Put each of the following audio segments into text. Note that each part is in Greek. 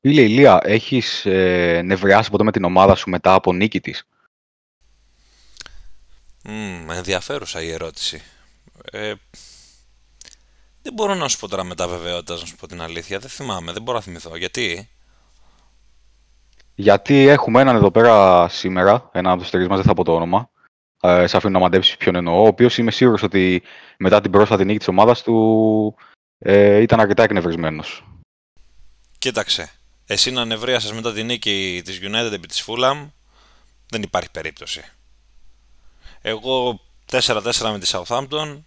Φίλε Ηλία, έχεις νευριάσει ποτέ με την ομάδα σου μετά από νίκη της? Ενδιαφέρουσα η ερώτηση. Δεν μπορώ να σου πω τώρα με τα βεβαιότητας, να σου πω την αλήθεια. Δεν θυμάμαι, δεν μπορώ να θυμηθώ. Γιατί έχουμε έναν εδώ πέρα σήμερα, έναν από τους τρεις μας, δεν θα πω το όνομα. Σε αφήνω να μαντέψεις ποιον εννοώ, ο οποίος είμαι σίγουρος ότι μετά την πρόσφατη νίκη της ομάδας του ήταν αρκετά εκνευρισμένος. Κοίταξε, εσύ να ανεβρίασες μετά την νίκη της United επί της Fulham, δεν υπάρχει περίπτωση. Εγώ 4-4 με τη Southampton,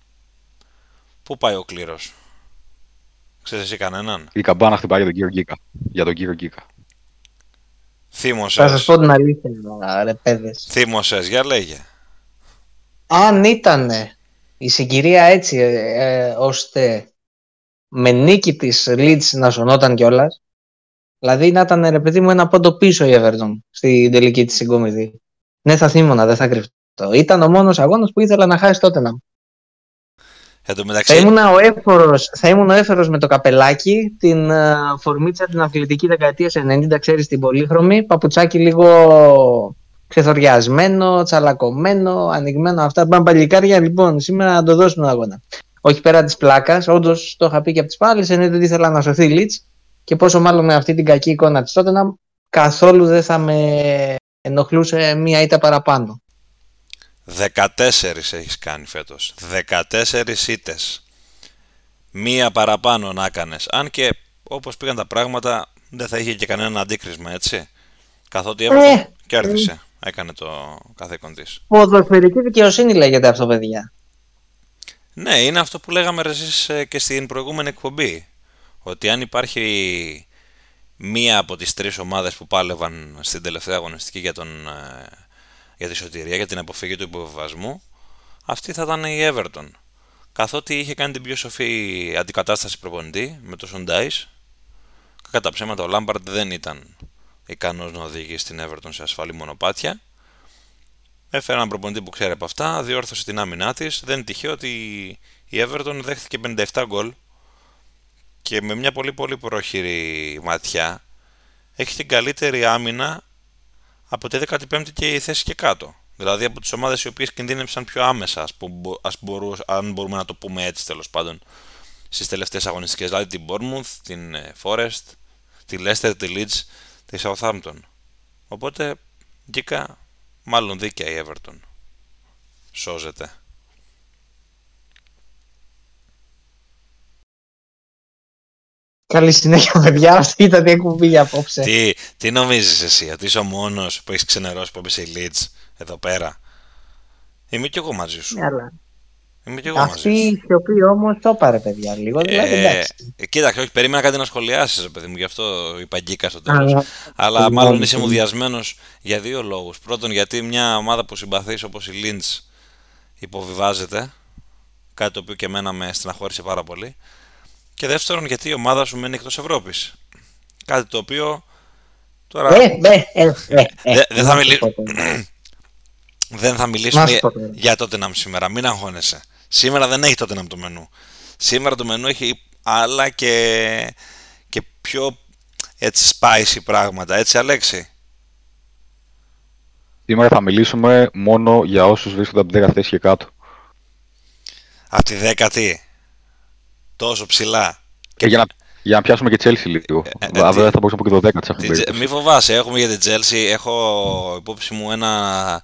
πού πάει ο κλήρος? Ξέρεις εσύ κανέναν? Η καμπάνα χτυπάει για τον κύριο Γκίκα. Θύμωσες. Θα σας πω την αλήθεια, ρε παιδες. Θύμωσες, για λέγε. Αν ήτανε η συγκυρία έτσι ώστε με νίκη της Leeds να σωνόταν κιόλας, δηλαδή να ήταν ρε παιδί μου ένα πόντο πίσω η Everton στην τελική της συγκομιδή, ναι θα θύμωνα, δεν θα κρυφτώ. Ήταν ο μόνος αγώνας που ήθελα να χάσει τότε να. Θα ήμουν ο έφερος με το καπελάκι, την φορμίτσα την αθλητική δεκαετία 90, ξέρεις, την πολύχρωμη, παπουτσάκι λίγο ξεθοριασμένο, τσαλακωμένο, ανοιγμένο, αυτά πάνε παλικάρια. Λοιπόν, σήμερα να το δώσουμε αγώνα. Όχι πέρα της πλάκας, όντως το είχα πει και από τις πάλες, εννοείται ότι ήθελα να σωθεί η Leeds και πόσο μάλλον με αυτή την κακή εικόνα της Tottenham, καθόλου δεν θα με ενοχλούσε μία ήττα παραπάνω. 14 έχεις κάνει φέτος, 14 ήττες, μία παραπάνω να έκανες, αν και όπως πήγαν τα πράγματα δεν θα είχε και κανένα αντίκρισμα, έτσι, καθότι κέρδισε, έκανε το καθήκον της. Ποδοσφαιρική δικαιοσύνη λέγεται αυτό, παιδιά. Ναι, είναι αυτό που λέγαμε εσείς και στην προηγούμενη εκπομπή, ότι αν υπάρχει μία από τις τρεις ομάδες που πάλευαν στην τελευταία αγωνιστική για τη σωτηρία, για την αποφυγή του υποβιβασμού, αυτή θα ήταν η Everton. Καθότι είχε κάνει την πιο σοφή αντικατάσταση προπονητή με το Σοντάις, κατά ψέματα ο Λάμπαρντ δεν ήταν ικανός να οδηγήσει την Everton σε ασφαλή μονοπάτια. Έφερε έναν προπονητή που ξέρει από αυτά, διόρθωσε την άμυνά της. Δεν είναι τυχαίο ότι η Everton δέχθηκε 57 γκολ και με μια πολύ πολύ πρόχειρη ματιά έχει την καλύτερη άμυνα από τη 15η και η θέση και κάτω. Δηλαδή από τις ομάδες οι οποίες κινδύνευσαν πιο άμεσα, αν μπορούμε να το πούμε έτσι τέλος πάντων, στις τελευταίες αγωνιστικές. Δηλαδή την Bournemouth, την Forest, τη Leicester, τη Leeds, τη Southampton. Οπότε, Γκίκα, μάλλον δίκαια η Everton. Σώζεται. Καλή συνέχεια, παιδιά. Αυτή ήταν η εκπομπή για απόψε. Τι νομίζεις εσύ, ότι είσαι ο μόνος που έχεις ξενερώσει που έπεσε η Leeds εδώ πέρα? Είμαι κι εγώ μαζί σου. Αυτή η σιωπή όμως το πάρε, παιδιά, λίγο. Δηλαδή, κοίταξε, όχι, περίμενα κάτι να σχολιάσεις, παιδί μου, γι' αυτό είπα Γκίκα στο τέλος. Αλλά μάλλον είσαι μουδιασμένος για δύο λόγους. Πρώτον, γιατί μια ομάδα που συμπαθείς όπως η Leeds υποβιβάζεται. Κάτι το οποίο και εμένα με στεναχώρησε πάρα πολύ. Και δεύτερον, γιατί η ομάδα σου μένει εκτός Ευρώπης. Κάτι το οποίο τώρα δεν θα μιλήσουμε για Tottenham σήμερα. Μην αγχώνεσαι. Σήμερα δεν έχει Tottenham το μενού. Σήμερα το μενού έχει άλλα και πιο έτσι spicy πράγματα. Έτσι, Αλέξη. Σήμερα θα μιλήσουμε μόνο για όσους βρίσκονται από τη 10η και κάτω. Από τη 10η. Τόσο ψηλά. Και για να πιάσουμε και Chelsea λίγο. Βέβαια θα μπορούσα να πω και το 10. Μη φοβάσαι, έχουμε για την Chelsea. Έχω υπόψη μου ένα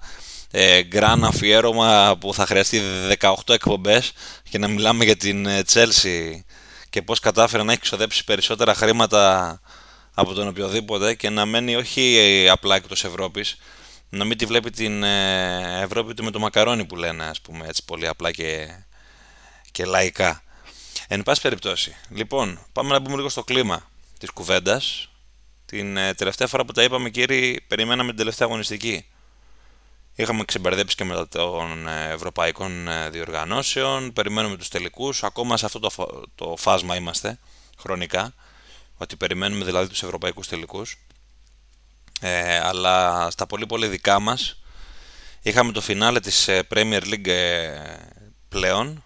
γκραν αφιέρωμα που θα χρειαστεί 18 εκπομπές και να μιλάμε για την Chelsea και πώς κατάφερε να έχει ξοδέψει περισσότερα χρήματα από τον οποιοδήποτε και να μένει όχι απλά εκτός Ευρώπης, να μην τη βλέπει την Ευρώπη του με το μακαρόνι που λένε, ας πούμε, έτσι πολύ απλά και λαϊκά. Εν πάση περιπτώσει, λοιπόν, πάμε να μπούμε λίγο στο κλίμα της κουβέντας. Την τελευταία φορά που τα είπαμε, κύριοι, περιμέναμε την τελευταία αγωνιστική. Είχαμε ξεμπερδέψει και μετά των ευρωπαϊκών διοργανώσεων, περιμένουμε τους τελικούς, ακόμα σε αυτό το φάσμα είμαστε χρονικά, ότι περιμένουμε δηλαδή τους ευρωπαϊκούς τελικούς. Αλλά στα πολύ πολύ δικά μας, είχαμε το φινάλε της Premier League πλέον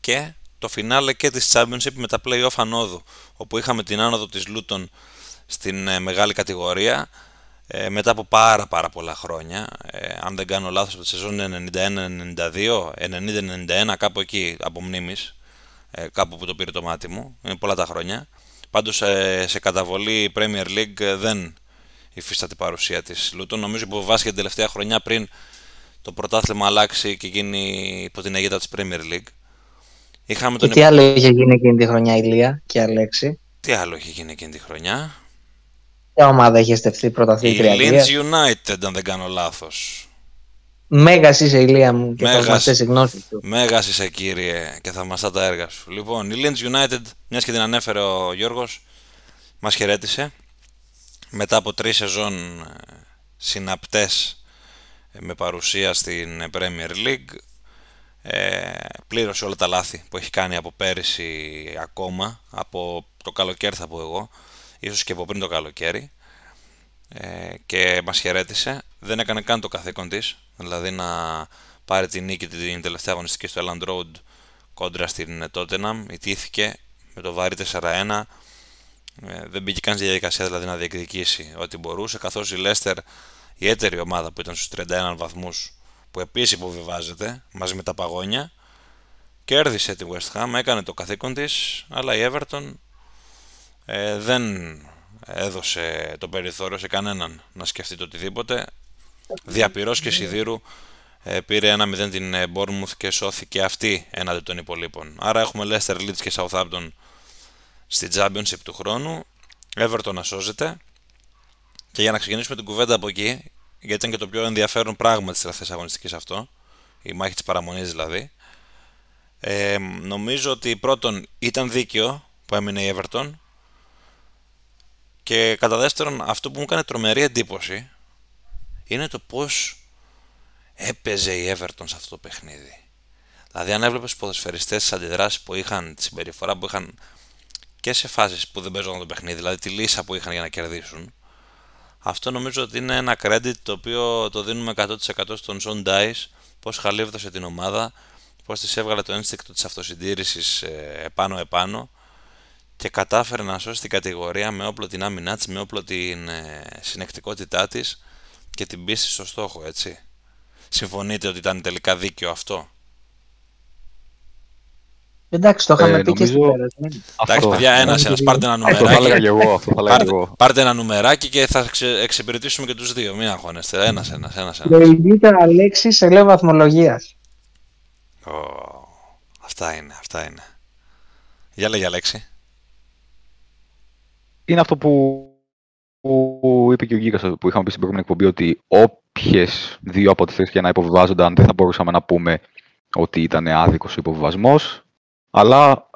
και το φινάλε και της Championship με τα play-off ανόδου, όπου είχαμε την άνοδο της Luton στην μεγάλη κατηγορία μετά από πάρα πολλά χρόνια. Αν δεν κάνω λάθος, από τη σεζόν 91-92, 90-91, κάπου εκεί από μνήμης, κάπου που το πήρε το μάτι μου, είναι πολλά τα χρόνια. Πάντως σε καταβολή Premier League δεν υφίσταται παρουσία της Λούτων. Νομίζω υποβιβάστηκε την τελευταία χρονιά πριν το πρωτάθλημα αλλάξει και γίνει υπό την αιγίδα της Premier League. Είχαμε τον... Τι άλλο είχε γίνει εκείνη τη χρονιά, Ηλία και Αλέξη? Τι άλλο είχε γίνει εκείνη τη χρονιά? Ποια ομάδα είχε στεφθεί πρωταθλήτρια? Η Leeds United, αν δεν κάνω λάθος. Μέγας είσαι, Ηλία μου, και θαυμαστές οι γνώσεις του. Μέγας είσαι, κύριε, και θαυμαστά τα έργα σου. Λοιπόν, η Leeds United, μιας και την ανέφερε ο Γιώργος, μας χαιρέτησε μετά από 3 σεζόν συναπτές με παρουσία στην Premier League. Πλήρωσε όλα τα λάθη που έχει κάνει από πέρυσι ακόμα, από το καλοκαίρι θα πω εγώ, ίσως και από πριν το καλοκαίρι, και μας χαιρέτησε. Δεν έκανε καν το καθήκον της, δηλαδή να πάρει την νίκη την τελευταία αγωνιστική στο Elland Road κόντρα στην Tottenham. Ιτήθηκε με το βαρύ 4-1, δεν μπήκε καν στη διαδικασία δηλαδή να διεκδικήσει ό,τι μπορούσε, καθώς η Leicester, η έτερη ομάδα που ήταν στους 31 βαθμούς, που επίσης υποβιβάζεται μαζί με τα παγόνια, κέρδισε τη West Ham, έκανε το καθήκον της, αλλά η Everton δεν έδωσε το περιθώριο σε κανέναν να σκεφτεί το οτιδήποτε. Διαπυρός και σιδήρου πήρε 1-0 την Bournemouth και σώθηκε αυτή έναντι των υπολείπων. Άρα έχουμε Leicester, Leeds και Southampton στη Championship του χρόνου, Everton να σώζεται. Και για να ξεκινήσουμε την κουβέντα από εκεί, γιατί ήταν και το πιο ενδιαφέρον πράγμα της τελευταίας αγωνιστικής αυτό, η μάχη της παραμονής δηλαδή. Νομίζω ότι πρώτον ήταν δίκαιο που έμεινε η Everton, και κατά δεύτερον αυτό που μου έκανε τρομερή εντύπωση είναι το πώς έπαιζε η Everton σε αυτό το παιχνίδι. Δηλαδή αν έβλεπες τους ποδοσφαιριστές, τις αντιδράσεις που είχαν, τη συμπεριφορά που είχαν και σε φάσεις που δεν παίζονταν το παιχνίδι, δηλαδή τη λύσα που είχαν για να κερδίσουν. Αυτό νομίζω ότι είναι ένα credit το οποίο το δίνουμε 100% στον Sean Dyche, πώς χαλίβδωσε την ομάδα, πώς της έβγαλε το ένστικτο της αυτοσυντήρησης επάνω-επάνω και κατάφερε να σώσει την κατηγορία με όπλο την άμυνά της, με όπλο την συνεκτικότητά της και την πίστη στο στόχο, έτσι. Συμφωνείτε ότι ήταν τελικά δίκαιο αυτό? Εντάξει, το είχαμε πει και στην περασμένη. Εντάξει, παιδιά, ένας, πάρτε ένα νούμεράκι. Αυτό θα έλεγα και εγώ. Πάρτε ένα νούμεράκι και θα εξυπηρετήσουμε και τους δύο. Μην αγχώνεστε. Ένας. Προηγείται, Αλέξη, σε λέω βαθμολογίας. Αυτά είναι. Για λέγε, Αλέξη. Είναι αυτό που είπε και ο Γκίκας, που είχαμε πει στην προηγούμενη εκπομπή, ότι όποιες δύο από τις τρεις και να υποβιβάζονταν, δεν θα μπορούσαμε να πούμε ότι ήταν άδικος ο υποβιβασμός. Αλλά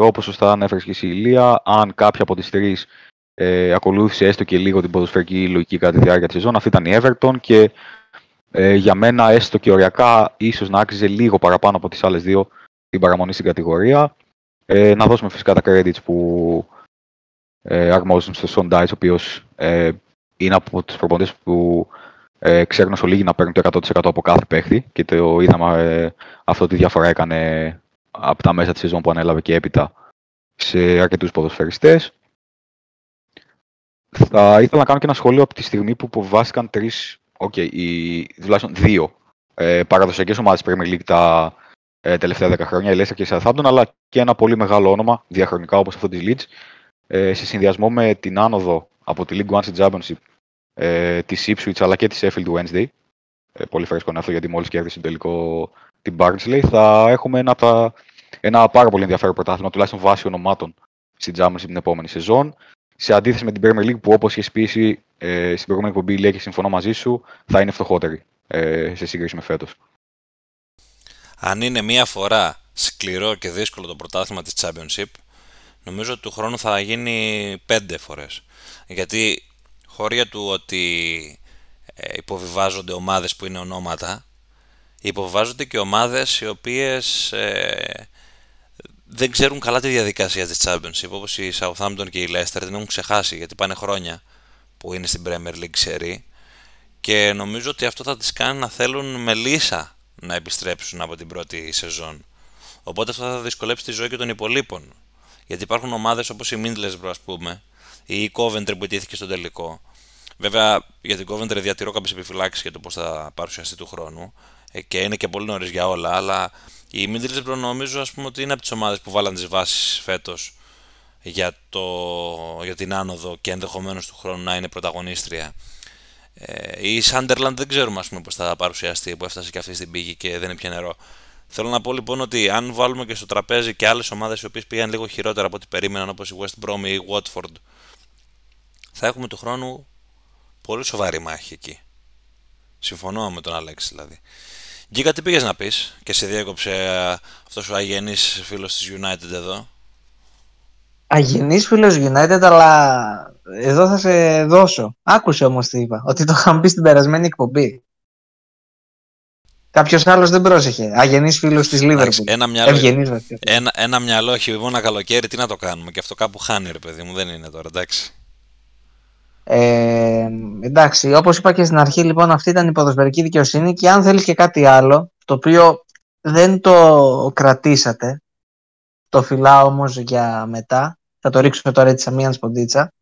όπως σωστά ανέφερες και εσύ, Ηλία, αν κάποια από τις τρεις ακολούθησε έστω και λίγο την ποδοσφαιρική λογική κατά τη διάρκεια της σεζόν, αυτή ήταν η Everton και για μένα έστω και οριακά ίσως να άξιζε λίγο παραπάνω από τις άλλες δύο την παραμονή στην κατηγορία. Να δώσουμε φυσικά τα credits που αρμόζουν στο Sean Dyche, ο οποίος είναι από τους προπονητές που ξέρουν όσο λίγοι να παίρνουν το 100% από κάθε παίχτη και το είδαμε αυτό τη διαφορά έκανε από τα μέσα της σεζόν που ανέλαβε και έπειτα σε αρκετούς ποδοσφαιριστές. Θα ήθελα να κάνω και ένα σχόλιο από τη στιγμή που υποβιβάστηκαν δύο παραδοσιακές ομάδες Premier League τα τελευταία 10 χρόνια, η Leicester και η Southampton, αλλά και ένα πολύ μεγάλο όνομα διαχρονικά όπως αυτό της Leeds, σε συνδυασμό με την άνοδο από τη League One στην Championship της Ipswich αλλά και της Sheffield Wednesday. Πολύ φρέσκο είναι αυτό γιατί μόλις κέρδισε το τελικό την Barnsley, θα έχουμε ένα πάρα πολύ ενδιαφέρον πρωτάθλημα, τουλάχιστον βάσει ονομάτων στην Championship την επόμενη σεζόν. Σε αντίθεση με την Premier League που, όπως έχεις πει στην προηγούμενη εκπομπή, λέει και συμφωνώ μαζί σου, θα είναι φτωχότερη σε σύγκριση με φέτος. Αν είναι μία φορά σκληρό και δύσκολο το πρωτάθλημα της Championship, νομίζω ότι του χρόνου θα γίνει 5 φορές. Γιατί χωρία του ότι υποβιβάζονται ομάδες που είναι ονόματα, υποβιβάζονται και ομάδες οι οποίες δεν ξέρουν καλά τη διαδικασία της Championship, όπως η Southampton και η Leicester την έχουν ξεχάσει γιατί πάνε χρόνια που είναι στην Premier League σερί, και νομίζω ότι αυτό θα τις κάνει να θέλουν με λύσα να επιστρέψουν από την πρώτη σεζόν. Οπότε αυτό θα δυσκολέψει τη ζωή και των υπολείπων, γιατί υπάρχουν ομάδες όπως η Middlesbrough, ας πούμε, ή η Coventry που ετήθηκε στον τελικό. Βέβαια για την Coventry διατηρώ κάποιες επιφυλάξεις για το πώς θα παρουσιαστεί του χρόνου και είναι και πολύ νωρίς για όλα, αλλά η Middlesbrough νομίζω ας πούμε ότι είναι από τις ομάδες που βάλαν τις βάσεις φέτος για την άνοδο και ενδεχομένως του χρόνου να είναι πρωταγωνίστρια. Η Sunderland δεν ξέρουμε ας πούμε πώς θα παρουσιαστεί, που έφτασε και αυτή στην πήγη και δεν είναι πια νερό. Θέλω να πω λοιπόν ότι αν βάλουμε και στο τραπέζι και άλλες ομάδες οι οποίες πήγαν λίγο χειρότερα από ό,τι περίμεναν, όπως η West Brom ή η Watford, θα έχουμε του χρόνου πολύ σοβαρή μάχη εκεί. Συμφωνώ με τον Αλέξη δηλαδή. Γκίκα, τι πήγες να πεις και σε διέκοψε αυτός ο αγενής φίλος της United εδώ? Αγενής φίλος United, αλλά εδώ θα σε δώσω. Άκουσε όμως τι είπα, ότι το είχαμε πει στην περασμένη εκπομπή. Κάποιος άλλος δεν πρόσεχε. Αγενής φίλος της Liverpool. Ένα μυαλό χειμώνα καλοκαίρι, τι να το κάνουμε. Και αυτό κάπου χάνει ρε παιδί μου, δεν είναι τώρα, εντάξει. Εντάξει, όπως είπα και στην αρχή, λοιπόν, αυτή ήταν η ποδοσφαιρική δικαιοσύνη. Και αν θέλεις και κάτι άλλο, το οποίο δεν το κρατήσατε, το φυλάω όμως για μετά, θα το ρίξουμε τώρα έτσι σαν μία σποντίτσα.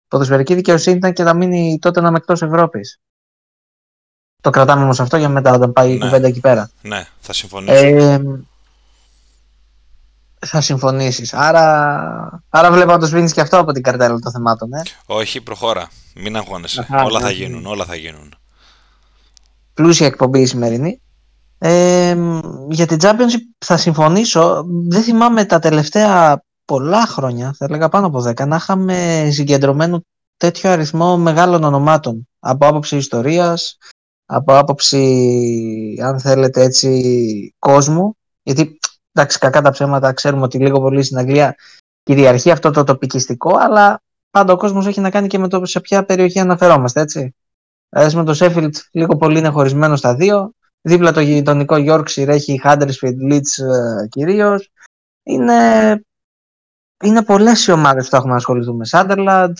Η ποδοσφαιρική δικαιοσύνη ήταν και να μείνει τότε να με εκτός Ευρώπης. Το κρατάμε όμως αυτό για μετά, όταν πάει η κουβέντα εκεί πέρα. Ναι, θα συμφωνήσω. Θα συμφωνήσεις. Άρα βλέπω να το σβήνεις και αυτό από την καρτέλα των θεμάτων. Όχι, προχώρα. Μην αγχώνεσαι. Όλα θα γίνουν, όλα θα γίνουν. Πλούσια εκπομπή η σημερινή. Για την Championship θα συμφωνήσω. Δεν θυμάμαι τα τελευταία πολλά χρόνια, θα έλεγα πάνω από 10, να είχαμε συγκεντρωμένο τέτοιο αριθμό μεγάλων ονομάτων. Από άποψη ιστορίας, από άποψη, αν θέλετε έτσι, κόσμου. Γιατί εντάξει, κακά τα ψέματα, ξέρουμε ότι λίγο πολύ στην Αγγλία κυριαρχεί αυτό το τοπικιστικό, αλλά πάντα ο κόσμος έχει να κάνει και με το σε ποια περιοχή αναφερόμαστε, έτσι. Με το Sheffield λίγο πολύ είναι χωρισμένο στα δύο. Δίπλα το γειτονικό Yorkshire έχει Huddersfield, Leeds κυρίως. Είναι πολλές οι ομάδες που θα έχουμε να ασχοληθούμε. Sunderland.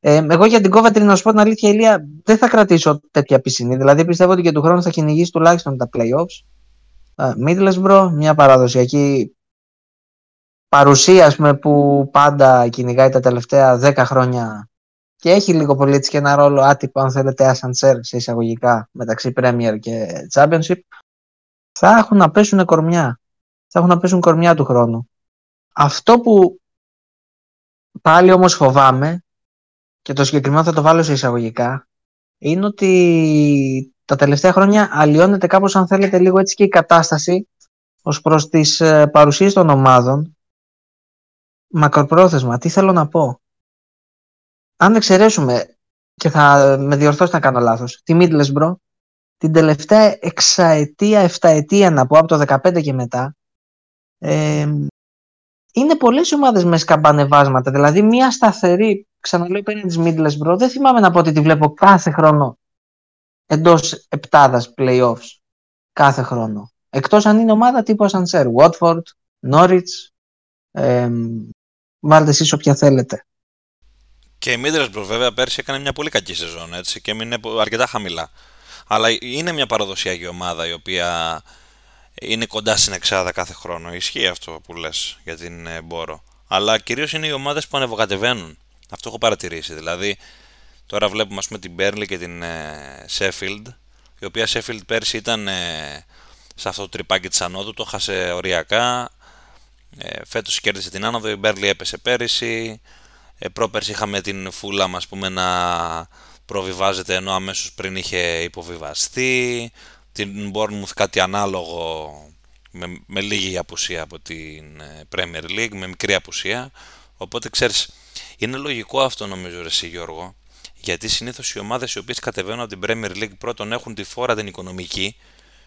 Εγώ για την Coventry να σου πω την αλήθεια, Ηλία, δεν θα κρατήσω τέτοια πισινή. Δηλαδή πιστεύω ότι και του χρόνου θα κυνηγήσει τουλάχιστον τα playoffs. Middlesbrough, μια παραδοσιακή παρουσία ας πούμε, που πάντα κυνηγάει τα τελευταία 10 χρόνια και έχει λίγο πολύ έτσι και ένα ρόλο άτυπο, αν θέλετε, ασαντσέρ σε εισαγωγικά μεταξύ Premier και Championship, θα έχουν να πέσουν κορμιά. Θα έχουν να πέσουν κορμιά του χρόνου. Αυτό που πάλι όμως φοβάμαι, και το συγκεκριμένο θα το βάλω σε εισαγωγικά, είναι ότι τα τελευταία χρόνια αλλοιώνεται κάπως, αν θέλετε, λίγο έτσι και η κατάσταση ως προς τις παρουσίες των ομάδων μακροπρόθεσμα. Τι θέλω να πω? Αν εξαιρέσουμε, και θα με διορθώσει να κάνω λάθος, τη Middlesbrough, την τελευταία εξαετία, εφταετία να πω, από το 2015 και μετά, είναι πολλές ομάδες με σκαμπανεβάσματα. Δηλαδή μια σταθερή, ξαναλέω, πέραν της Middlesbrough, δεν θυμάμαι να πω ότι τη βλέπω κάθε χρόνο εντός επτάδας playoffs κάθε χρόνο. Εκτός αν είναι ομάδα τύπου ασανσέρ, Watford, Norwich, βάλτε εσείς όποια θέλετε. Και η Middlesbrough βέβαια πέρσι έκανε μια πολύ κακή σεζόν, έτσι, και έμεινε αρκετά χαμηλά. Αλλά είναι μια παραδοσιακή ομάδα η οποία είναι κοντά στην εξάδα κάθε χρόνο. Ισχύει αυτό που λες για την Boro. Αλλά κυρίως είναι οι ομάδες που ανεβοκατεβαίνουν. Αυτό έχω παρατηρήσει. Δηλαδή τώρα βλέπουμε ας πούμε την Burnley και την Sheffield, η οποία Sheffield πέρσι ήταν σε αυτό το τρυπάκι της ανόδου, το χάσε οριακά, φέτος κέρδισε την άνοδο, η Burnley έπεσε πέρυσι, πρόπερσι είχαμε την Fulham ας πούμε να προβιβάζεται ενώ αμέσως πριν είχε υποβιβαστεί, την Bournemouth κάτι ανάλογο με λίγη απουσία από την Premier League, με μικρή απουσία, οπότε ξέρεις, είναι λογικό αυτό νομίζω ρε Γιώργο, γιατί συνήθως οι ομάδες οι οποίες κατεβαίνουν από την Premier League πρώτον έχουν τη φόρα την οικονομική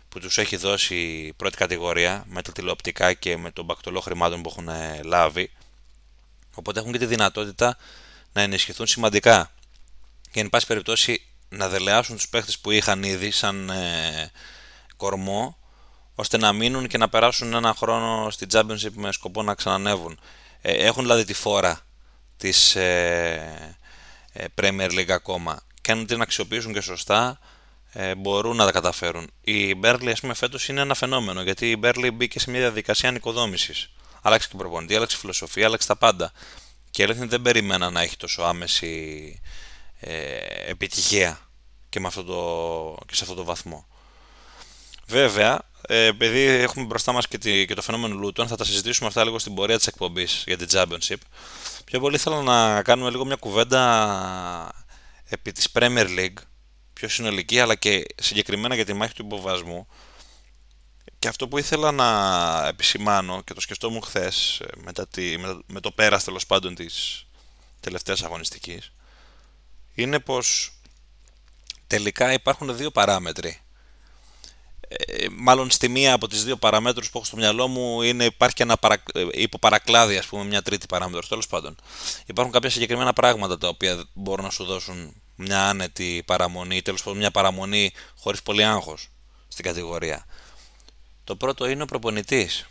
που τους έχει δώσει η πρώτη κατηγορία με τα τηλεοπτικά και με τον μπακτολό χρημάτων που έχουν λάβει. Οπότε έχουν και τη δυνατότητα να ενισχυθούν σημαντικά και εν πάση περιπτώσει να δελεάσουν τους παίχτες που είχαν ήδη σαν κορμό, ώστε να μείνουν και να περάσουν ένα χρόνο στην Championship με σκοπό να ξανανεύουν. Έχουν δηλαδή τη φόρα της Premier League ακόμα και αν την αξιοποιήσουν και σωστά μπορούν να τα καταφέρουν. Η Burnley ας πούμε φέτος είναι ένα φαινόμενο, γιατί η Burnley μπήκε σε μια διαδικασία ανοικοδόμησης. Άλλαξε και προπονητή, άλλαξε φιλοσοφία, άλλαξε τα πάντα. και έλεγχοι δεν περίμενα να έχει τόσο άμεση επιτυχία και, με αυτό το, και σε αυτό το βαθμό. Βέβαια, επειδή έχουμε μπροστά μας και το φαινόμενο Luton, θα τα συζητήσουμε αυτά λίγο στην πορεία της εκπομπής για την Championship. Πιο πολύ θέλω να κάνουμε λίγο μια κουβέντα επί της Premier League, πιο συνολική, αλλά και συγκεκριμένα για τη μάχη του υποβασμού. Και αυτό που ήθελα να επισημάνω και το σκεφτόμουν χθες, με το πέρας τέλος πάντων της τελευταίας αγωνιστικής, είναι πως τελικά υπάρχουν δύο παράμετροι. Μάλλον στη μία από τις δύο παραμέτρους που έχω στο μυαλό μου είναι, υπάρχει και ένα υποπαρακλάδι, ας πούμε, μια τρίτη παράμετρος. Τέλος πάντων, υπάρχουν κάποια συγκεκριμένα πράγματα τα οποία μπορούν να σου δώσουν μια άνετη παραμονή ή τέλος πάντων μια παραμονή χωρίς πολύ άγχος στην κατηγορία. Το πρώτο είναι ο προπονητής.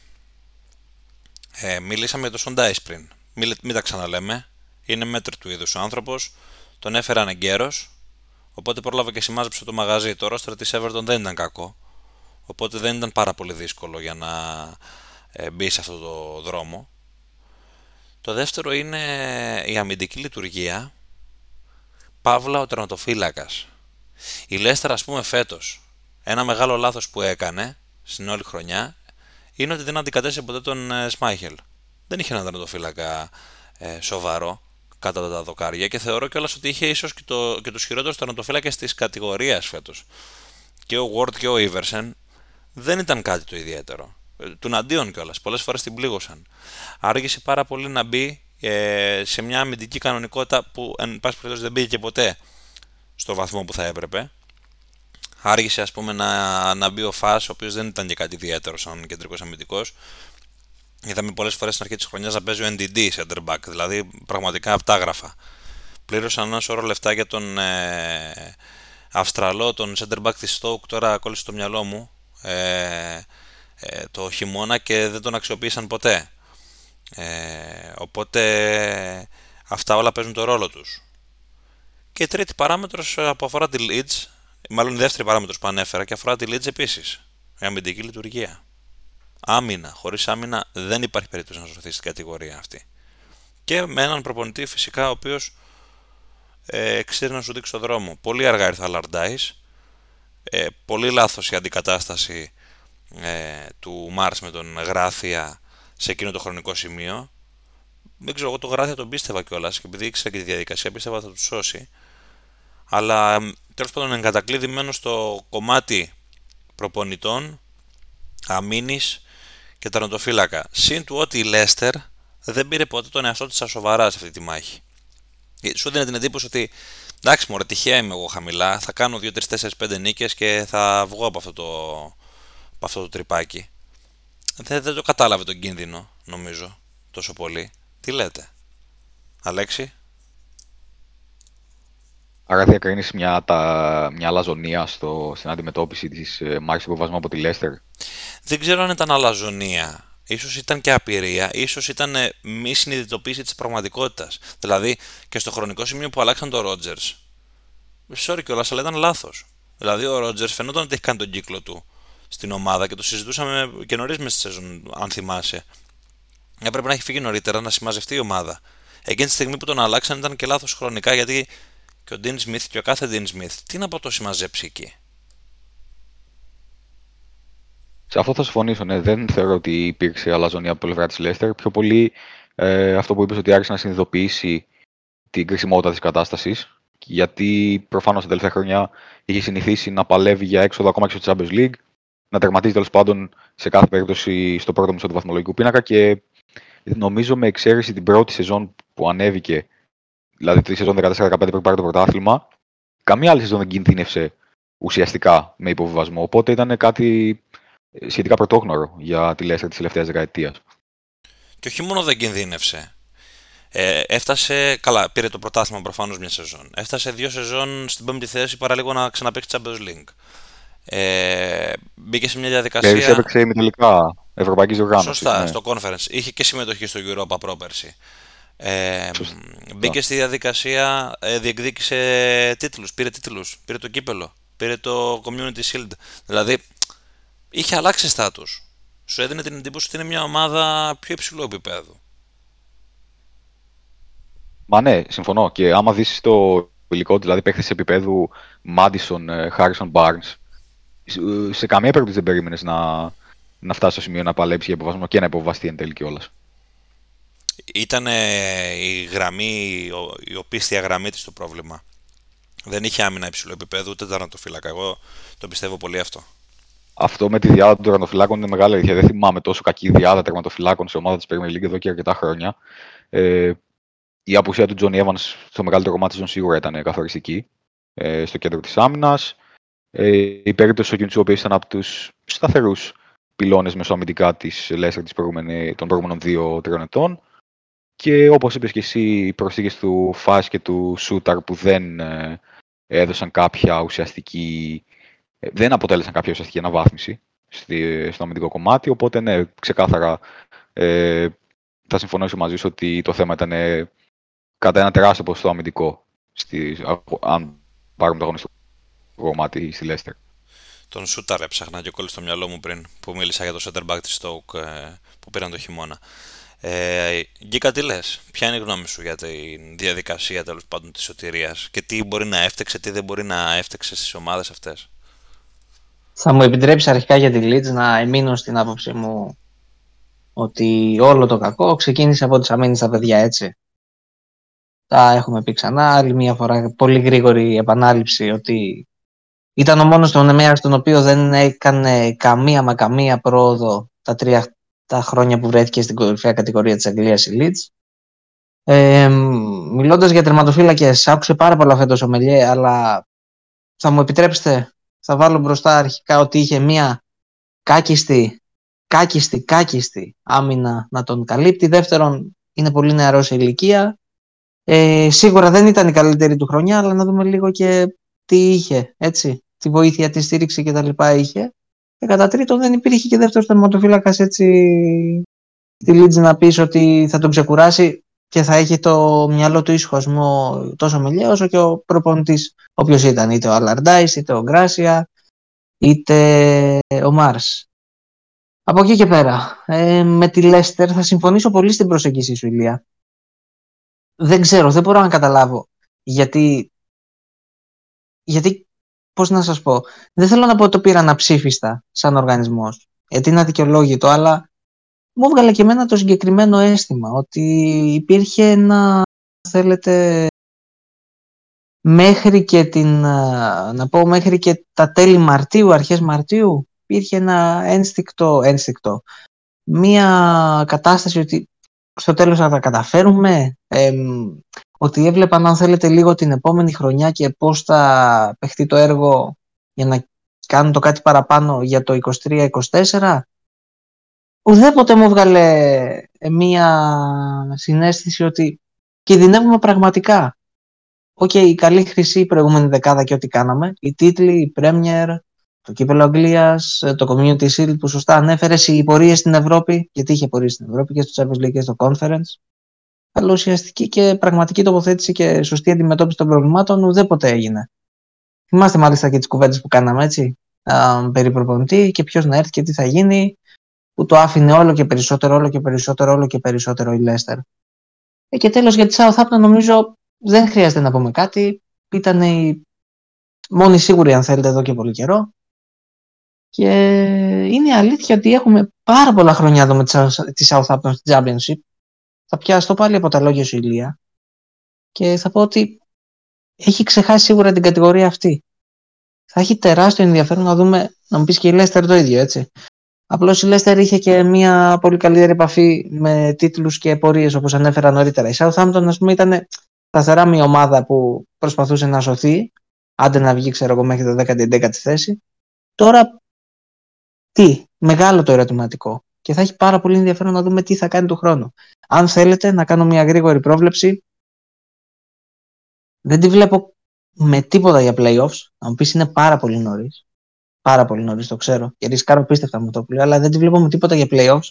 Μιλήσαμε για το Σοντάις πριν. Μην τα ξαναλέμε. Είναι μέτρη του είδους ο άνθρωπος. Τον έφεραν εγκαίρος. Οπότε πρόλαβε και σημάζεψε το μαγαζί. Το roster της Everton δεν ήταν κακό. Οπότε δεν ήταν πάρα πολύ δύσκολο για να μπει σε αυτό το δρόμο. Το δεύτερο είναι η αμυντική λειτουργία. Παύλα ο τερματοφύλακας. Η Leicester, ας πούμε, φέτος, ένα μεγάλο λάθος που έκανε στην όλη χρονιά είναι ότι δεν αντικατέστησε ποτέ τον Σμάιχελ. Δεν είχε έναν τερματοφύλακα σοβαρό κατά τα δοκάρια και θεωρώ κιόλας ότι είχε ίσως και τους χειρότερους τερματοφύλακες της κατηγορίας φέτος. Και ο Ward και ο Iversen δεν ήταν κάτι το ιδιαίτερο. Τον αντίον κιόλας, πολλές φορές την πλήγωσαν. Άργησε πάρα πολύ να μπει σε μια αμυντική κανονικότητα που εν πάση περιπτώσει δεν πήγε και ποτέ στο βαθμό που θα έπρεπε. Άργησε, ας πούμε, να μπει ο Φας, ο οποίος δεν ήταν και κάτι ιδιαίτερο σαν κεντρικός αμυντικός. Είδαμε πολλές φορές στην αρχή της χρονιάς να παίζει ο NDD center back, δηλαδή πραγματικά απτάγραφα. Πλήρωσαν ένα σωρό λεφτά για τον Αυστραλό, τον center back της Stoke, τώρα κόλλησε το μυαλό μου το χειμώνα και δεν τον αξιοποίησαν ποτέ. Οπότε αυτά όλα παίζουν το ρόλο τους. Και η τρίτη παράμετρος που αφορά τη Leeds, μάλλον η δεύτερη παράμετρος που ανέφερα και αφορά τη Leeds επίσης, η αμυντική λειτουργία. Άμυνα. Χωρίς άμυνα δεν υπάρχει περίπτωση να σωθεί στην κατηγορία αυτή. Και με έναν προπονητή φυσικά ο οποίος ξέρει να σου δείξει τον δρόμο. Πολύ αργά ήρθε ο Allardyce. Πολύ λάθος η αντικατάσταση του Mars με τον Γράθια σε εκείνο το χρονικό σημείο. Δεν ξέρω, εγώ το Γράθια τον πίστευα κιόλας και επειδή ήξερα και τη διαδικασία πίστευα θα του σώσει. Αλλά τέλος πάντων εγκατακλείδη μένω στο κομμάτι προπονητών, αμήνης και τερματοφύλακα. Συν του ότι η Leicester δεν πήρε ποτέ τον εαυτό της ασοβαρά σε αυτή τη μάχη. Σου δίνει την εντύπωση ότι εντάξει, μωρέ, τυχαία είμαι εγώ χαμηλά. Θα κάνω 2, 3, 4, 5 νίκες και θα βγω από αυτό το τρυπάκι. Δεν το κατάλαβε τον κίνδυνο, νομίζω, τόσο πολύ. Τι λέτε, Αλέξη? Άρα διακρίνεις μια αλαζονία στην αντιμετώπιση της μάχης του υποβασμού από τη Leicester. Δεν ξέρω αν ήταν αλαζονία. Ίσως ήταν και απειρία, ίσως ήταν μη συνειδητοποίηση της πραγματικότητας. Δηλαδή και στο χρονικό σημείο που αλλάξαν τον Rodgers. Sorry κιόλας, αλλά ήταν λάθος. Δηλαδή ο Rodgers φαινόταν ότι έχει κάνει τον κύκλο του στην ομάδα και το συζητούσαμε και νωρίς μες στη σεζόν, αν θυμάσαι. Έπρεπε να έχει φύγει νωρίτερα, να συμμαζευτεί η ομάδα. Εκείνη τη στιγμή που τον αλλάξαν ήταν και λάθος χρονικά, γιατί και ο Dean Smith και ο κάθε Dean Smith, τι να πω, το συμμαζέψει εκεί. Σε αυτό θα συμφωνήσω. Ναι. Δεν θεωρώ ότι υπήρξε αλαζονία από την πλευρά της Leicester. Πιο πολύ αυτό που είπες ότι άρχισε να συνειδητοποιήσει την κρισιμότητα της κατάστασης. Γιατί προφανώς τα τελευταία χρόνια είχε συνηθίσει να παλεύει για έξοδο ακόμα και στο Champions League, να τερματίζει τέλος πάντων σε κάθε περίπτωση στο πρώτο μισό του βαθμολογικού πίνακα. Και νομίζω με εξαίρεση την πρώτη σεζόν που ανέβηκε, δηλαδή τη σεζόν 14-15 πριν πάρει το πρωτάθλημα, καμία άλλη σεζόν δεν κινδύνευσε ουσιαστικά με υποβιβασμό. Οπότε ήταν κάτι σχετικά πρωτόγνωρο για τη Leicester της τελευταίας δεκαετίας. Και όχι μόνο δεν κινδύνευσε. Έφτασε. Καλά, πήρε το πρωτάθλημα προφανώς μια σεζόν. Έφτασε 2 σεζόν στην 5η θέση παρά λίγο να ξαναπαίξει Champions League. Μπήκε σε μια διαδικασία. Πέρυσι έπαιξε ημιτελικά ευρωπαϊκής διοργάνωσης. Σωστά, ναι. Στο Conference. Είχε και συμμετοχή στο Europa πρόπερση. Μπήκε στη διαδικασία, διεκδίκησε τίτλους. Πήρε τίτλους. Πήρε το κύπελο. Πήρε το Community Shield. Δηλαδή. Είχε αλλάξει στάτους. Σου έδινε την εντύπωση ότι είναι μια ομάδα πιο υψηλού επίπεδου. Μα ναι, συμφωνώ. Και άμα δεις το υλικό, δηλαδή παίχτες επίπεδου Μάντισον, Χάρισον, Barnes, σε καμία περίπτωση δεν περίμενες να φτάσει στο σημείο να παλέψει για υποβασμό και να υποβαστεί εν τέλει κιόλας. Ήταν η γραμμή, η οπίστια γραμμή της το πρόβλημα. Δεν είχε άμυνα υψηλού επίπεδου, ούτε τερματοφύλακα. Εγώ το πιστεύω πολύ αυτό. Αυτό με τη διάδα των τερματοφυλάκων είναι μεγάλη αλήθεια. Δεν θυμάμαι τόσο κακή διάδα τερματοφυλάκων σε ομάδα της Premier League εδώ και αρκετά χρόνια. Η απουσία του Τζόνι Έβανς στο μεγαλύτερο κομμάτι της σίγουρα ήταν καθοριστική στο κέντρο της άμυνας. Η περίπτωση του Γιουντσού, ο ήταν από τους σταθερούς πυλώνες μεσοαμυντικά της Leicester των προηγούμενων 2-3 ετών. Και όπως είπες και εσύ, οι προσθήκες του Φάς και του Σούταρ που δεν έδωσαν κάποια ουσιαστική, δεν αποτέλεσαν κάποια ουσιαστική αναβάθμιση στο αμυντικό κομμάτι. Οπότε ναι, ξεκάθαρα θα συμφωνήσω μαζί σου ότι το θέμα ήταν κατά ένα τεράστιο ποσοστό αμυντικό, αν πάρουμε το αγωνιστικό κομμάτι στη Leicester. Τον Σούταρ έψαχνα και κόλλησε στο μυαλό μου πριν που μίλησα για το center back της Stoke που πήραν το χειμώνα. Γκίκα, τι λες, ποια είναι η γνώμη σου για τη διαδικασία τέλος πάντων της σωτηρίας και τι μπορεί να έφτεξε, τι δεν μπορεί να έφτεξε στις ομάδες αυτές? Θα μου επιτρέψεις αρχικά για τη Leeds να εμείνω στην άποψή μου ότι όλο το κακό ξεκίνησε από τις αμήνες στα παιδιά, έτσι. Τα έχουμε πει ξανά, άλλη μια φορά πολύ γρήγορη επανάληψη ότι ήταν ο μόνος τομέας στον οποίο δεν έκανε καμία μα καμία πρόοδο τα τρία χρόνια που βρέθηκε στην κορυφαία κατηγορία της Αγγλίας η Leeds. Μιλώντας για τερματοφύλακες, άκουσε πάρα πολλά φέτος ο Μελιέ, αλλά θα μου επιτρέψετε, θα βάλω μπροστά αρχικά ότι είχε μία κάκιστη άμυνα να τον καλύπτει. Δεύτερον, είναι πολύ νεαρός σε ηλικία. Σίγουρα δεν ήταν η καλύτερη του χρονιά, αλλά να δούμε λίγο και τι είχε, έτσι, τη βοήθεια, τη στήριξη κτλ. Είχε. Και κατά τρίτον, δεν υπήρχε και δεύτερος τερματοφύλακας, έτσι, τη Leeds να πεις ότι θα τον ξεκουράσει και θα έχει το μυαλό του ίσχοσμο τόσο Μελιέ όσο και ο προπονητής, όποιος ήταν, είτε ο Αλαρντάις, είτε ο Γκράσια, είτε ο Μάρς. Από εκεί και πέρα, με τη Leicester θα συμφωνήσω πολύ στην προσέγγιση σου, Ηλία. Δεν ξέρω, δεν μπορώ να καταλάβω γιατί πώς να σας πω, δεν θέλω να πω ότι το πήραν αψήφιστα σαν οργανισμός, γιατί είναι αδικαιολόγητο, αλλά μου έβγαλε και εμένα το συγκεκριμένο αίσθημα ότι υπήρχε ένα, θέλετε, μέχρι και τα τέλη Μαρτίου, αρχές Μαρτίου, υπήρχε ένα ένστικτο, μία κατάσταση ότι στο τέλος θα τα καταφέρουμε, ότι έβλεπαν, αν θέλετε, λίγο την επόμενη χρονιά και πώς θα παιχτεί το έργο για να κάνουν το κάτι παραπάνω για το 23-24. Ουδέποτε μου έβγαλε μία συναίσθηση ότι κινδυνεύουμε πραγματικά. Η καλή χρυσή προηγούμενη δεκάδα και ό,τι κάναμε, οι τίτλοι, η Premier, το κύπελλο Αγγλίας, το Community Shield που σωστά ανέφερες, οι πορείες στην Ευρώπη, γιατί είχε πορείες στην Ευρώπη και στο Champions League και στο Conference, αλλά ουσιαστική και πραγματική τοποθέτηση και σωστή αντιμετώπιση των προβλημάτων ουδέποτε έγινε. Θυμάστε μάλιστα και τις κουβέντες που κάναμε, έτσι, περί προπονητή και ποιος να έρθει και τι θα γίνει, που το άφηνε όλο και περισσότερο η Leicester. Και τέλος για τη Southampton νομίζω δεν χρειάζεται να πούμε κάτι. Ήταν η μόνη σίγουρη, αν θέλετε, εδώ και πολύ καιρό. Και είναι αλήθεια ότι έχουμε πάρα πολλά χρόνια εδώ με τη Southampton στη Championship. Θα πιάσω πάλι από τα λόγια σου, Ηλία, και θα πω ότι έχει ξεχάσει σίγουρα την κατηγορία αυτή. Θα έχει τεράστιο ενδιαφέρον να δούμε, να μου πεις και η Leicester το ίδιο, έτσι. Απλώς η Leicester είχε και μια πολύ καλύτερη επαφή με τίτλους και πορείες, όπως ανέφερα νωρίτερα. Η Southampton, ας πούμε, ήταν σταθερά μια ομάδα που προσπαθούσε να σωθεί, άντε να βγει, ξέρω εγώ, μέχρι το 10η-11η θέση. Τώρα, τι, μεγάλο το ερωτηματικό. Και θα έχει πάρα πολύ ενδιαφέρον να δούμε τι θα κάνει του χρόνου. Αν θέλετε να κάνω μια γρήγορη πρόβλεψη, δεν τη βλέπω με τίποτα για playoffs. Να μου πεις είναι πάρα πολύ νωρίς. Πάρα πολύ νωρίς, το ξέρω. Γιατί ρισκάρω πίστευτα με το πλοίο, αλλά δεν τη βλέπω με τίποτα για playoffs.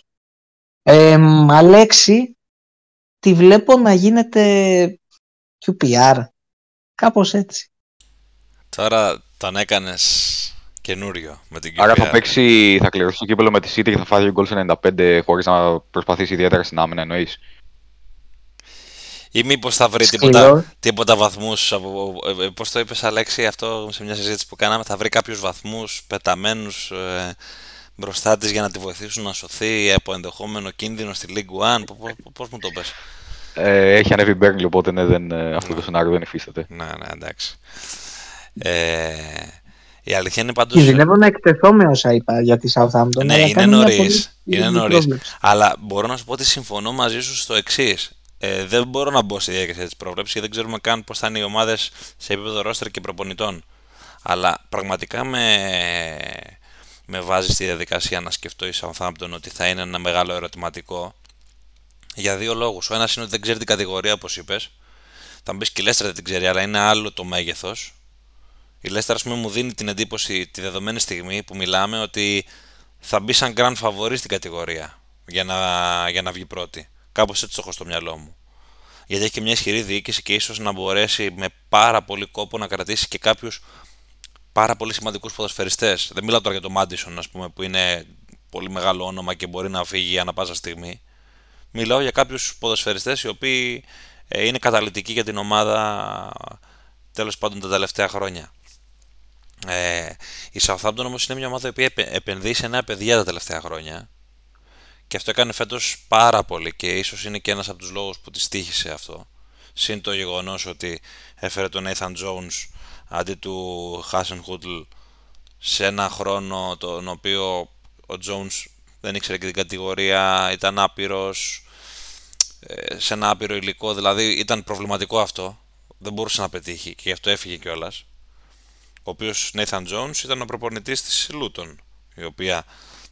Αλέξη, τη βλέπω να γίνεται QPR. Κάπως έτσι. Τώρα τον έκανες καινούριο με την QPR. Άρα θα παίξει, θα κληρώσει το κύπελλο με τη City και θα φάει γκολ σε 95 χωρίς να προσπαθήσει ιδιαίτερα στην άμυνα, εννοείς? ή μήπως θα βρει τίποτα βαθμούς, πώς το είπες Αλέξη αυτό σε μια συζήτηση που κάναμε, θα βρει κάποιους βαθμούς πεταμένους μπροστά της για να τη βοηθήσουν να σωθεί από ενδεχόμενο κίνδυνο στη League One, πώς μου το πες. Έχει ανέβει Burnley, οπότε ναι, αυτό το σενάριο δεν υφίσταται. Ναι, εντάξει. Η αλήθεια είναι πάντως... Κινδυνεύω να εκτεθώ με όσα είπα για τη Southampton. Ναι, είναι νωρίς. Αλλά μπορώ να σου πω ότι συμφωνώ μαζί σου στο εξής. Δεν μπορώ να μπω στη διάρκεια της πρόβλεψης και δεν ξέρουμε καν πώς θα είναι οι ομάδες σε επίπεδο ρόστερ και προπονητών. Αλλά πραγματικά με βάζει στη διαδικασία να σκεφτώ η Southampton ότι θα είναι ένα μεγάλο ερωτηματικό. Για δύο λόγους. Ο ένας είναι ότι δεν ξέρει την κατηγορία, όπως είπες. Θα μπεις και η Leicester δεν την ξέρει, αλλά είναι άλλο το μέγεθος. Η Leicester, ας πούμε, μου δίνει την εντύπωση τη δεδομένη στιγμή που μιλάμε ότι θα μπει σαν grand favori στην κατηγορία για να βγει πρώτη. Κάπως έτσι το έχω στο μυαλό μου. Γιατί έχει και μια ισχυρή διοίκηση και ίσως να μπορέσει με πάρα πολύ κόπο να κρατήσει και κάποιους πάρα πολύ σημαντικούς ποδοσφαιριστές. Δεν μιλάω τώρα για το Madison, ας πούμε, που είναι πολύ μεγάλο όνομα και μπορεί να φύγει ανά πάσα στιγμή. Μιλάω για κάποιους ποδοσφαιριστές οι οποίοι είναι καταλυτικοί για την ομάδα τέλος πάντων τα τελευταία χρόνια. Η Southampton όμως είναι μια ομάδα η οποία επενδύει σε νέα παιδιά τα τελευταία χρόνια και αυτό έκανε φέτος πάρα πολύ και ίσως είναι και ένας από τους λόγους που της τύχησε αυτό. Συν το γεγονός ότι έφερε τον Nathan Jones αντί του Hasenhüttl σε ένα χρόνο τον οποίο ο Jones δεν ήξερε και την κατηγορία, ήταν άπειρος, σε ένα άπειρο υλικό, δηλαδή ήταν προβληματικό αυτό, δεν μπορούσε να πετύχει και γι' αυτό έφυγε κιόλας. Ο οποίος Nathan Jones ήταν ο προπονητής της Luton, η οποία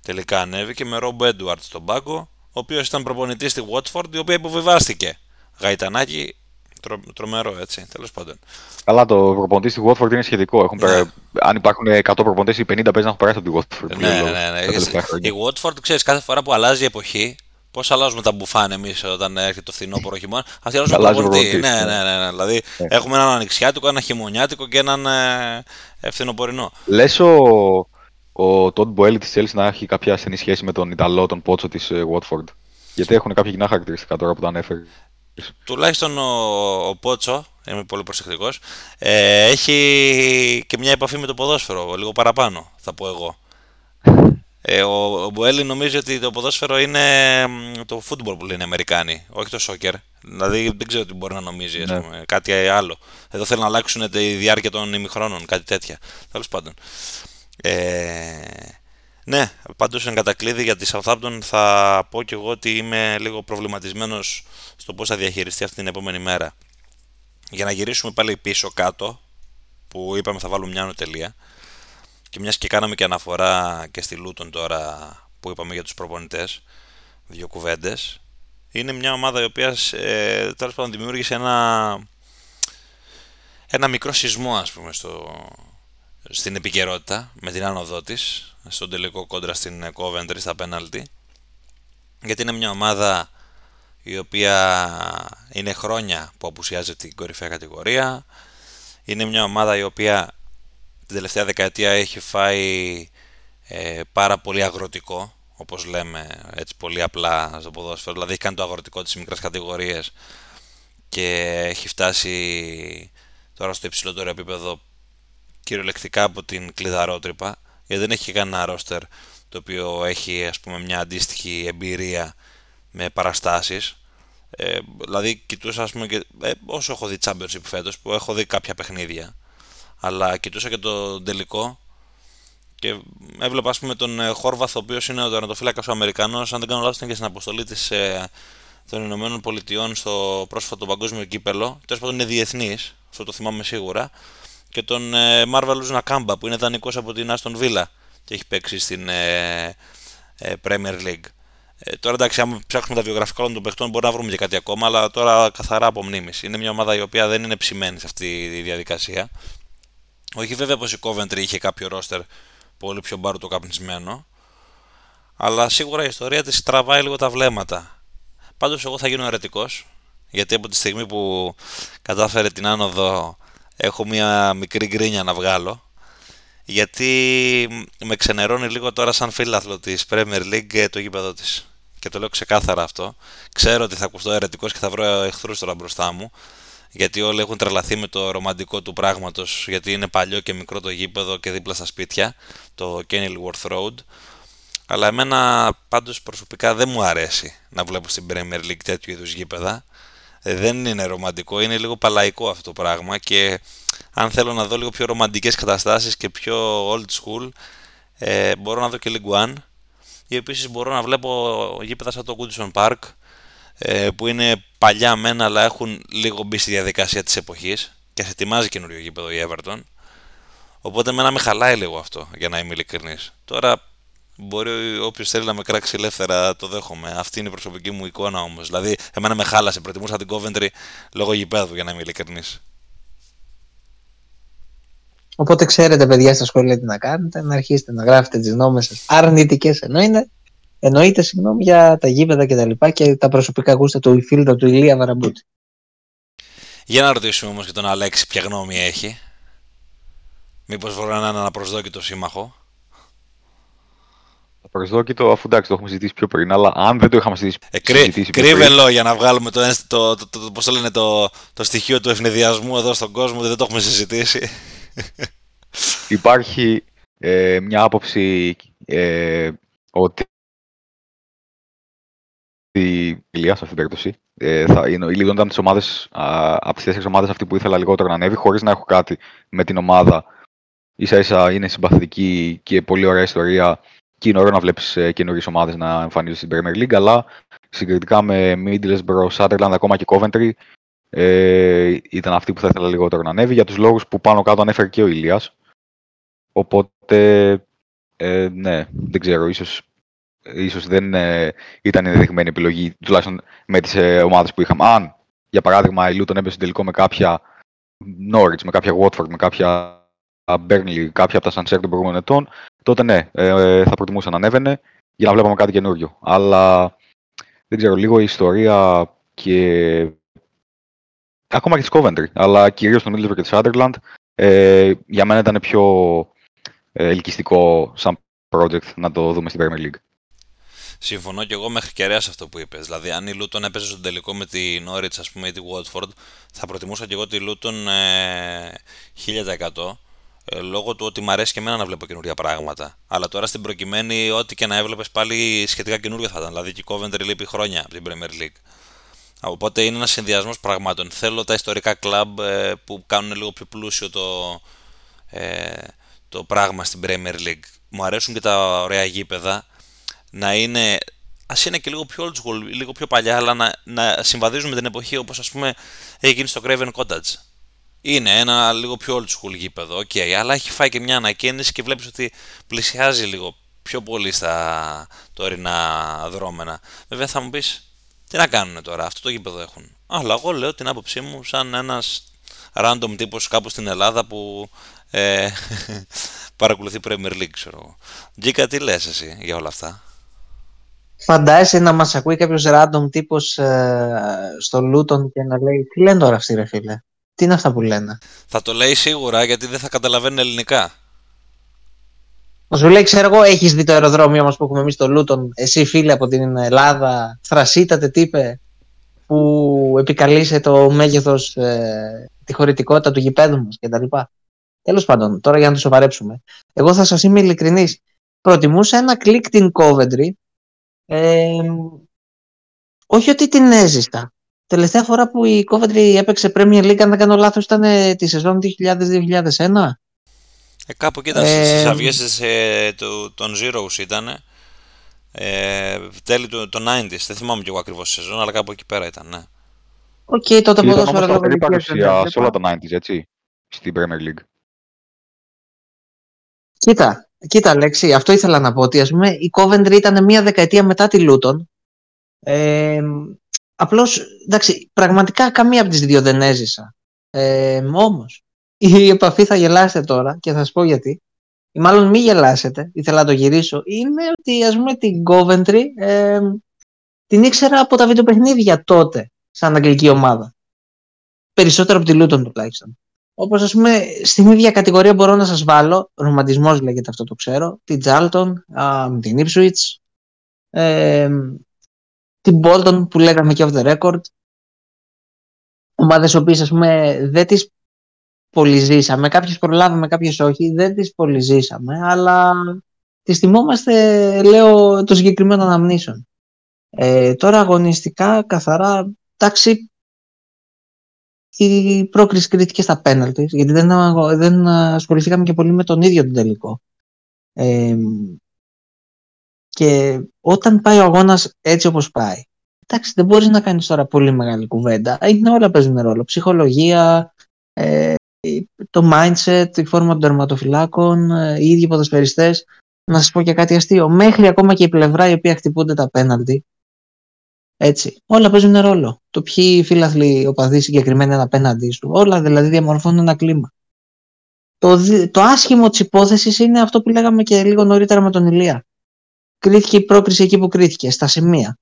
τελικά ανέβηκε με Rob Edwards στον πάγκο, ο οποίος ήταν προπονητής στη Watford, η οποία υποβιβάστηκε. Γαϊτανάκι, τρομερό έτσι, τέλος πάντων. Καλά, το προπονητή στη Watford είναι σχετικό. Αν υπάρχουν 100 προπονητές, οι 50 παίζουν να έχουν περάσει από τη Watford. Ναι. Η Watford, ξέρεις, κάθε φορά που αλλάζει η εποχή, πώς αλλάζουμε τα μπουφάν εμείς όταν έρχεται το φθινόπωρο χειμώνα. Αυτοί αλλάζουν προπονητή. Ναι. Δηλαδή έχουμε έναν ανοιξιάτικο, έναν χειμωνιάτικο και έναν φθινοπορεινό. Λες ο Τοντ Μποέλι της Chelsea να έχει κάποια στενή σχέση με τον Ιταλό, τον Πότσο της Watford. Γιατί έχουν κάποια κοινά χαρακτηριστικά τώρα που τα ανέφερε. Τουλάχιστον ο Πότσο, είμαι πολύ προσεκτικός, έχει και μια επαφή με το ποδόσφαιρο, λίγο παραπάνω θα πω εγώ. Ο Μποέλι νομίζει ότι το ποδόσφαιρο είναι το football που λένε οι Αμερικάνοι, όχι το soccer. Δηλαδή δεν ξέρω τι μπορεί να νομίζει, ας πούμε, κάτι άλλο. Εδώ θέλουν να αλλάξουν τη διάρκεια των ημιχρόνων, κάτι τέτοια. Τέλος πάντων. Ναι, πάντως εν κατακλείδη για τη Southampton θα πω και εγώ ότι είμαι λίγο προβληματισμένος στο πώς θα διαχειριστεί αυτή την επόμενη μέρα. Για να γυρίσουμε πάλι πίσω κάτω, που είπαμε θα βάλουμε μια ανωτελεία, και μιας και κάναμε και αναφορά και στη Luton τώρα που είπαμε για τους προπονητές, δύο κουβέντες, είναι μια ομάδα η οποία τέλος πάντων δημιούργησε ένα μικρό σεισμό, ας πούμε, στην επικαιρότητα με την άνοδό της στον τελικό κόντρα στην Coventry στα πέναλτι, γιατί είναι μια ομάδα η οποία είναι χρόνια που απουσιάζει την κορυφαία κατηγορία, είναι μια ομάδα η οποία την τελευταία δεκαετία έχει φάει πάρα πολύ αγροτικό, όπως λέμε έτσι πολύ απλά στο ποδόσφαιρο, δηλαδή έχει κάνει το αγροτικό της μικρές κατηγορίες και έχει φτάσει τώρα στο υψηλότερο επίπεδο κυριολεκτικά από την κλειδαρότρυπα, γιατί δεν έχει κανένα ρόστερ το οποίο έχει, ας πούμε, μια αντίστοιχη εμπειρία με παραστάσεις. Δηλαδή κοιτούσα, ας πούμε, και, όσο έχω δει Championship φέτος, που έχω δει κάποια παιχνίδια, αλλά κοιτούσα και το τελικό και έβλεπα, ας πούμε, τον Χόρβαθ, ο οποίος είναι ο τερματοφύλακας ο Αμερικανός, αν δεν κάνω λάθος ήταν και στην αποστολή των Ηνωμένων Πολιτειών στο πρόσφατο παγκόσμιο κύπελο, τέλος πάντων είναι διεθνής, αυτό το θυμάμαι σίγουρα, και τον Marvelous Nakamba που είναι δανεικός από την Aston Villa και έχει παίξει στην Premier League. Τώρα εντάξει, άμα ψάξουμε τα βιογραφικά όλων των παιχτών μπορεί να βρούμε και κάτι ακόμα, αλλά τώρα καθαρά από μνήμης. Είναι μια ομάδα η οποία δεν είναι ψημένη σε αυτή τη διαδικασία. Όχι βέβαια πως η Coventry είχε κάποιο ρόστερ πολύ πιο μπάρουτο καπνισμένο, αλλά σίγουρα η ιστορία της τραβάει λίγο τα βλέμματα. Πάντως εγώ θα γίνω αιρετικός, γιατί από τη στιγμή που κατάφερε την άνοδο έχω μία μικρή γκρίνια να βγάλω, γιατί με ξενερώνει λίγο τώρα σαν φίλαθλο της Premier League το γήπεδο της. και το λέω ξεκάθαρα αυτό. Ξέρω ότι θα ακουστώ αιρετικός και θα βρω εχθρούς τώρα μπροστά μου, γιατί όλοι έχουν τρελαθεί με το ρομαντικό του πράγματος, γιατί είναι παλιό και μικρό το γήπεδο και δίπλα στα σπίτια, το Kenilworth Road. Αλλά εμένα πάντως προσωπικά δεν μου αρέσει να βλέπω στην Premier League τέτοιου είδους γήπεδα. Δεν είναι ρομαντικό, είναι λίγο παλαϊκό αυτό το πράγμα, και αν θέλω να δω λίγο πιο ρομαντικές καταστάσεις και πιο old school, μπορώ να δω και League One, ή επίσης μπορώ να βλέπω γήπεδα σαν το Goodison Park, που είναι παλιά μένα αλλά έχουν λίγο μπει στη διαδικασία της εποχής και ας ετοιμάζει καινούριο γήπεδο η Everton. Οπότε εμένα με χαλάει λίγο αυτό, για να είμαι ειλικρινής. Τώρα μπορεί όποιος θέλει να με κράξει ελεύθερα, το δέχομαι. Αυτή είναι η προσωπική μου εικόνα όμως. Δηλαδή, εμένα με χάλασε. Προτιμούσα την Coventry λόγω γηπέδου, για να είμαι ειλικρινής. Οπότε ξέρετε, παιδιά, στα σχόλια τι να κάνετε. Να αρχίσετε να γράφετε τις γνώμες σας αρνητικές, εννοείται, για τα γήπεδα και τα λοιπά, και τα προσωπικά γούστα του φίλου του Ηλία Βαραμπούτη. Για να ρωτήσουμε όμως και τον Αλέξη ποια γνώμη έχει. Μήπως βρω έναν αναπροσδόκητο σύμμαχο. Προσδόκητο, αφού εντάξει το έχουμε συζητήσει πιο πριν, αλλά αν δεν το είχαμε συζητήσει πριν. Κρύβε λόγια να βγάλουμε το στοιχείο του ευνηδιασμού εδώ στον κόσμο, δεν το έχουμε συζητήσει. Υπάρχει μια άποψη ότι η Λία, σε αυτήν την περίπτωση, η Λία ήταν από τις 4 ομάδες αυτή που ήθελα λιγότερο να ανέβει, χωρίς να έχω κάτι με την ομάδα. Ίσα-ίσα είναι συμπαθητική και πολύ ωραία ιστορία. Και είναι ωραίο να βλέπεις καινούριες ομάδες να εμφανίζονται στην Premier League, αλλά συγκριτικά με Middlesbrough, Sunderland, ακόμα και Coventry, ήταν αυτή που θα ήθελα λιγότερο να ανέβει, για τους λόγους που πάνω κάτω ανέφερε και ο Ηλίας. Οπότε, ναι, δεν ξέρω, ίσως δεν ήταν ενδεδειγμένη επιλογή, τουλάχιστον με τις ομάδες που είχαμε. Αν, για παράδειγμα, η Luton έπαιζε τελικό με κάποια Norwich, με κάποια Watford, με κάποια Burnley, κάποια από τα Sunset των προηγούμενων ετών, τότε ναι, θα προτιμούσα να ανέβαινε για να βλέπαμε κάτι καινούριο. Αλλά δεν ξέρω, λίγο η ιστορία και ακόμα και της Coventry, αλλά κυρίως τον Middlesbrough και της Sunderland, για μένα ήταν πιο ελκυστικό σαν project να το δούμε στην Premier League. Συμφωνώ και εγώ μέχρι κεραία σε αυτό που είπες. Δηλαδή, αν η Luton έπαιζε στον τελικό με τη Norwich, ας πούμε, ή τη Watford, θα προτιμούσα και εγώ τη Luton 1000%. Λόγω του ότι μου αρέσει και εμένα να βλέπω καινούργια πράγματα. Αλλά τώρα στην προκειμένη, ό,τι και να έβλεπες πάλι σχετικά καινούργια θα ήταν. Δηλαδή και η Coventry λείπει χρόνια από την Premier League. Οπότε είναι ένας συνδυασμός πραγμάτων. Θέλω τα ιστορικά κλαμπ που κάνουν λίγο πιο πλούσιο το πράγμα στην Premier League. Μου αρέσουν και τα ωραία γήπεδα. Να είναι, ας είναι και λίγο πιο old school, λίγο πιο παλιά, αλλά να συμβαδίζουν με την εποχή, όπως ας πούμε έχει γίνει στο Craven Cottage. Είναι ένα λίγο πιο old school γήπεδο, okay, αλλά έχει φάει και μια ανακαίνιση και βλέπεις ότι πλησιάζει λίγο πιο πολύ στα τωρινά δρόμενα. Βέβαια θα μου πεις, τι να κάνουν τώρα, αυτό το γήπεδο έχουν. Αλλά εγώ λέω την άποψή μου σαν ένας random τύπος κάπου στην Ελλάδα που παρακολουθεί Premier League, ξέρω εγώ. Γκίκα, τι λες εσύ για όλα αυτά? Φαντάζεσαι να μας ακούει κάποιος random τύπος στο Luton και να λέει, τι λένε τώρα αυτοί ρε φίλε? Τι είναι αυτά που λένε? Θα το λέει σίγουρα, γιατί δεν θα καταλαβαίνει ελληνικά. Μα σου λέει, ξέρω εγώ, έχεις δει το αεροδρόμιο μας που έχουμε εμείς στο Λούτον, εσύ φίλε από την Ελλάδα, θρασίτατε τύπε, που επικαλείσαι το μέγεθος, τη χωρητικότητα του γηπέδου μας κτλ. Τέλος πάντων, τώρα για να το σοβαρέψουμε. Εγώ θα σας είμαι ειλικρινής. Προτιμούσα ένα κλικ την Coventry. Όχι ότι την έζηστα. Τελευταία φορά που η Coventry έπαιξε Premier League, αν δεν κάνω λάθος, ήταν τη σεζόν 2000-2001. Κάπου εκεί ήταν στις αυγές των Zeros ήταν. Τέλη του 90s, δεν θυμάμαι κι εγώ ακριβώς τη σεζόν, αλλά κάπου εκεί πέρα ήταν, ναι. Οκ, τότε από εδώ πέρα. Ήταν παρουσία σε όλα τα 90s, έτσι, στην Premier League. Κοίτα Αλέξη, αυτό ήθελα να πω, ότι ας πούμε η Coventry ήταν μία δεκαετία μετά τη Luton. Απλώς, εντάξει, πραγματικά καμία από τις δύο δεν έζησα. Όμως, η επαφή, θα γελάσετε τώρα και θα σας πω γιατί. Ή μάλλον μη γελάσετε, ήθελα να το γυρίσω. Είναι ότι, ας πούμε, την Coventry την ήξερα από τα βιντεοπαιχνίδια τότε, σαν αγγλική ομάδα. Περισσότερο από τη Luton τουλάχιστον. Όπως, ας πούμε, στην ίδια κατηγορία μπορώ να σας βάλω, ρομαντισμός λέγεται αυτό, το ξέρω, την Charlton, την Ipswich, την Bolton που λέγαμε και off the record, ομάδες οποίες ας πούμε δεν τις πολυζήσαμε, κάποιες προλάβαμε, κάποιες όχι, δεν τις πολυζήσαμε, αλλά τις θυμόμαστε, λέω, των συγκεκριμένων αμνήσεων. Τώρα αγωνιστικά καθαρά, εντάξει, η πρόκριση κρίθηκε στα πέναλτι, γιατί δεν ασχοληθήκαμε και πολύ με τον ίδιο τον τελικό. Και όταν πάει ο αγώνας έτσι όπως πάει, εντάξει, δεν μπορείς να κάνεις τώρα πολύ μεγάλη κουβέντα. Είναι όλα παίζουν ρόλο. Ψυχολογία, το mindset, η φόρμα των τερματοφυλάκων, οι ίδιοι ποδοσφαιριστές. Να σας πω και κάτι αστείο. Μέχρι ακόμα και η πλευρά η οποία χτυπούνται τα πέναλτι. Έτσι. Όλα παίζουν ρόλο. Το ποιοι φίλαθλοι οπαδοί συγκεκριμένα είναι απέναντί σου. Όλα δηλαδή διαμορφώνουν ένα κλίμα. Το άσχημο της υπόθεσης είναι αυτό που λέγαμε και λίγο νωρίτερα με τον Ηλία. Κρίθηκε η πρόκριση εκεί που κρίθηκε, στα σημεία.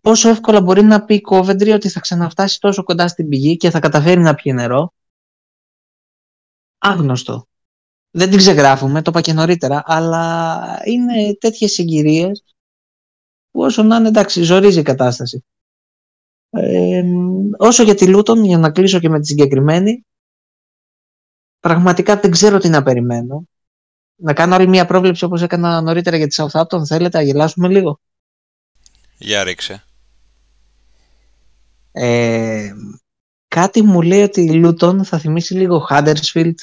Πόσο εύκολα μπορεί να πει η Coventry ότι θα ξαναφτάσει τόσο κοντά στην πηγή και θα καταφέρει να πιει νερό. Άγνωστο. Δεν την ξεγράφουμε, το είπα και νωρίτερα, αλλά είναι τέτοιες συγκυρίες που όσο να είναι, εντάξει, ζορίζει η κατάσταση. Όσο για τη Luton, για να κλείσω και με τη συγκεκριμένη, πραγματικά δεν ξέρω τι να περιμένω. Να κάνω άλλη μία πρόβλεψη όπως έκανα νωρίτερα για τη Southampton, θέλετε, αγελάσουμε λίγο. Για ρίξε. Κάτι μου λέει ότι η Luton θα θυμίσει λίγο Huddersfield.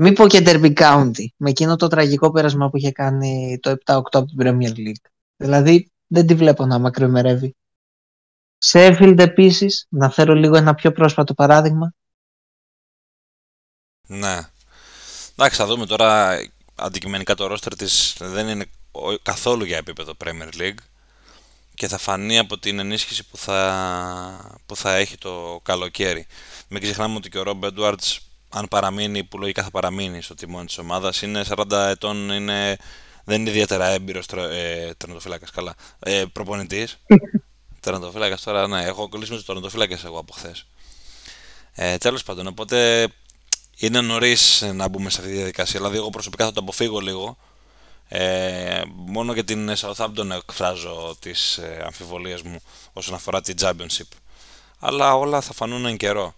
Μη πω και Derby County, με εκείνο το τραγικό πέρασμα που είχε κάνει το 7-8 από την Premier League. Δηλαδή δεν τη βλέπω να μακροημερεύει. Sheffield επίσης, να φέρω λίγο ένα πιο πρόσφατο παράδειγμα. Ναι. Εντάξει, θα δούμε τώρα αντικειμενικά το roster της δεν είναι καθόλου για επίπεδο Premier League και θα φανεί από την ενίσχυση που θα έχει το καλοκαίρι. Μην ξεχνάμε ότι και ο Rob Edwards, αν παραμείνει, που λογικά θα παραμείνει στο τιμόνι της ομάδας, είναι 40 ετών, δεν είναι ιδιαίτερα έμπειρος τερματοφύλακας, καλά, προπονητής. Τερματοφύλακας τώρα, ναι, έχω κολλήσει με τους τερματοφύλακες εγώ από χθες. Τέλος πάντων, οπότε είναι νωρίς να μπούμε σε αυτή τη διαδικασία, δηλαδή εγώ προσωπικά θα το αποφύγω λίγο. Μόνο για την Southampton εκφράζω τις αμφιβολίες μου όσον αφορά τη Championship. Αλλά όλα θα φανούν εν καιρό.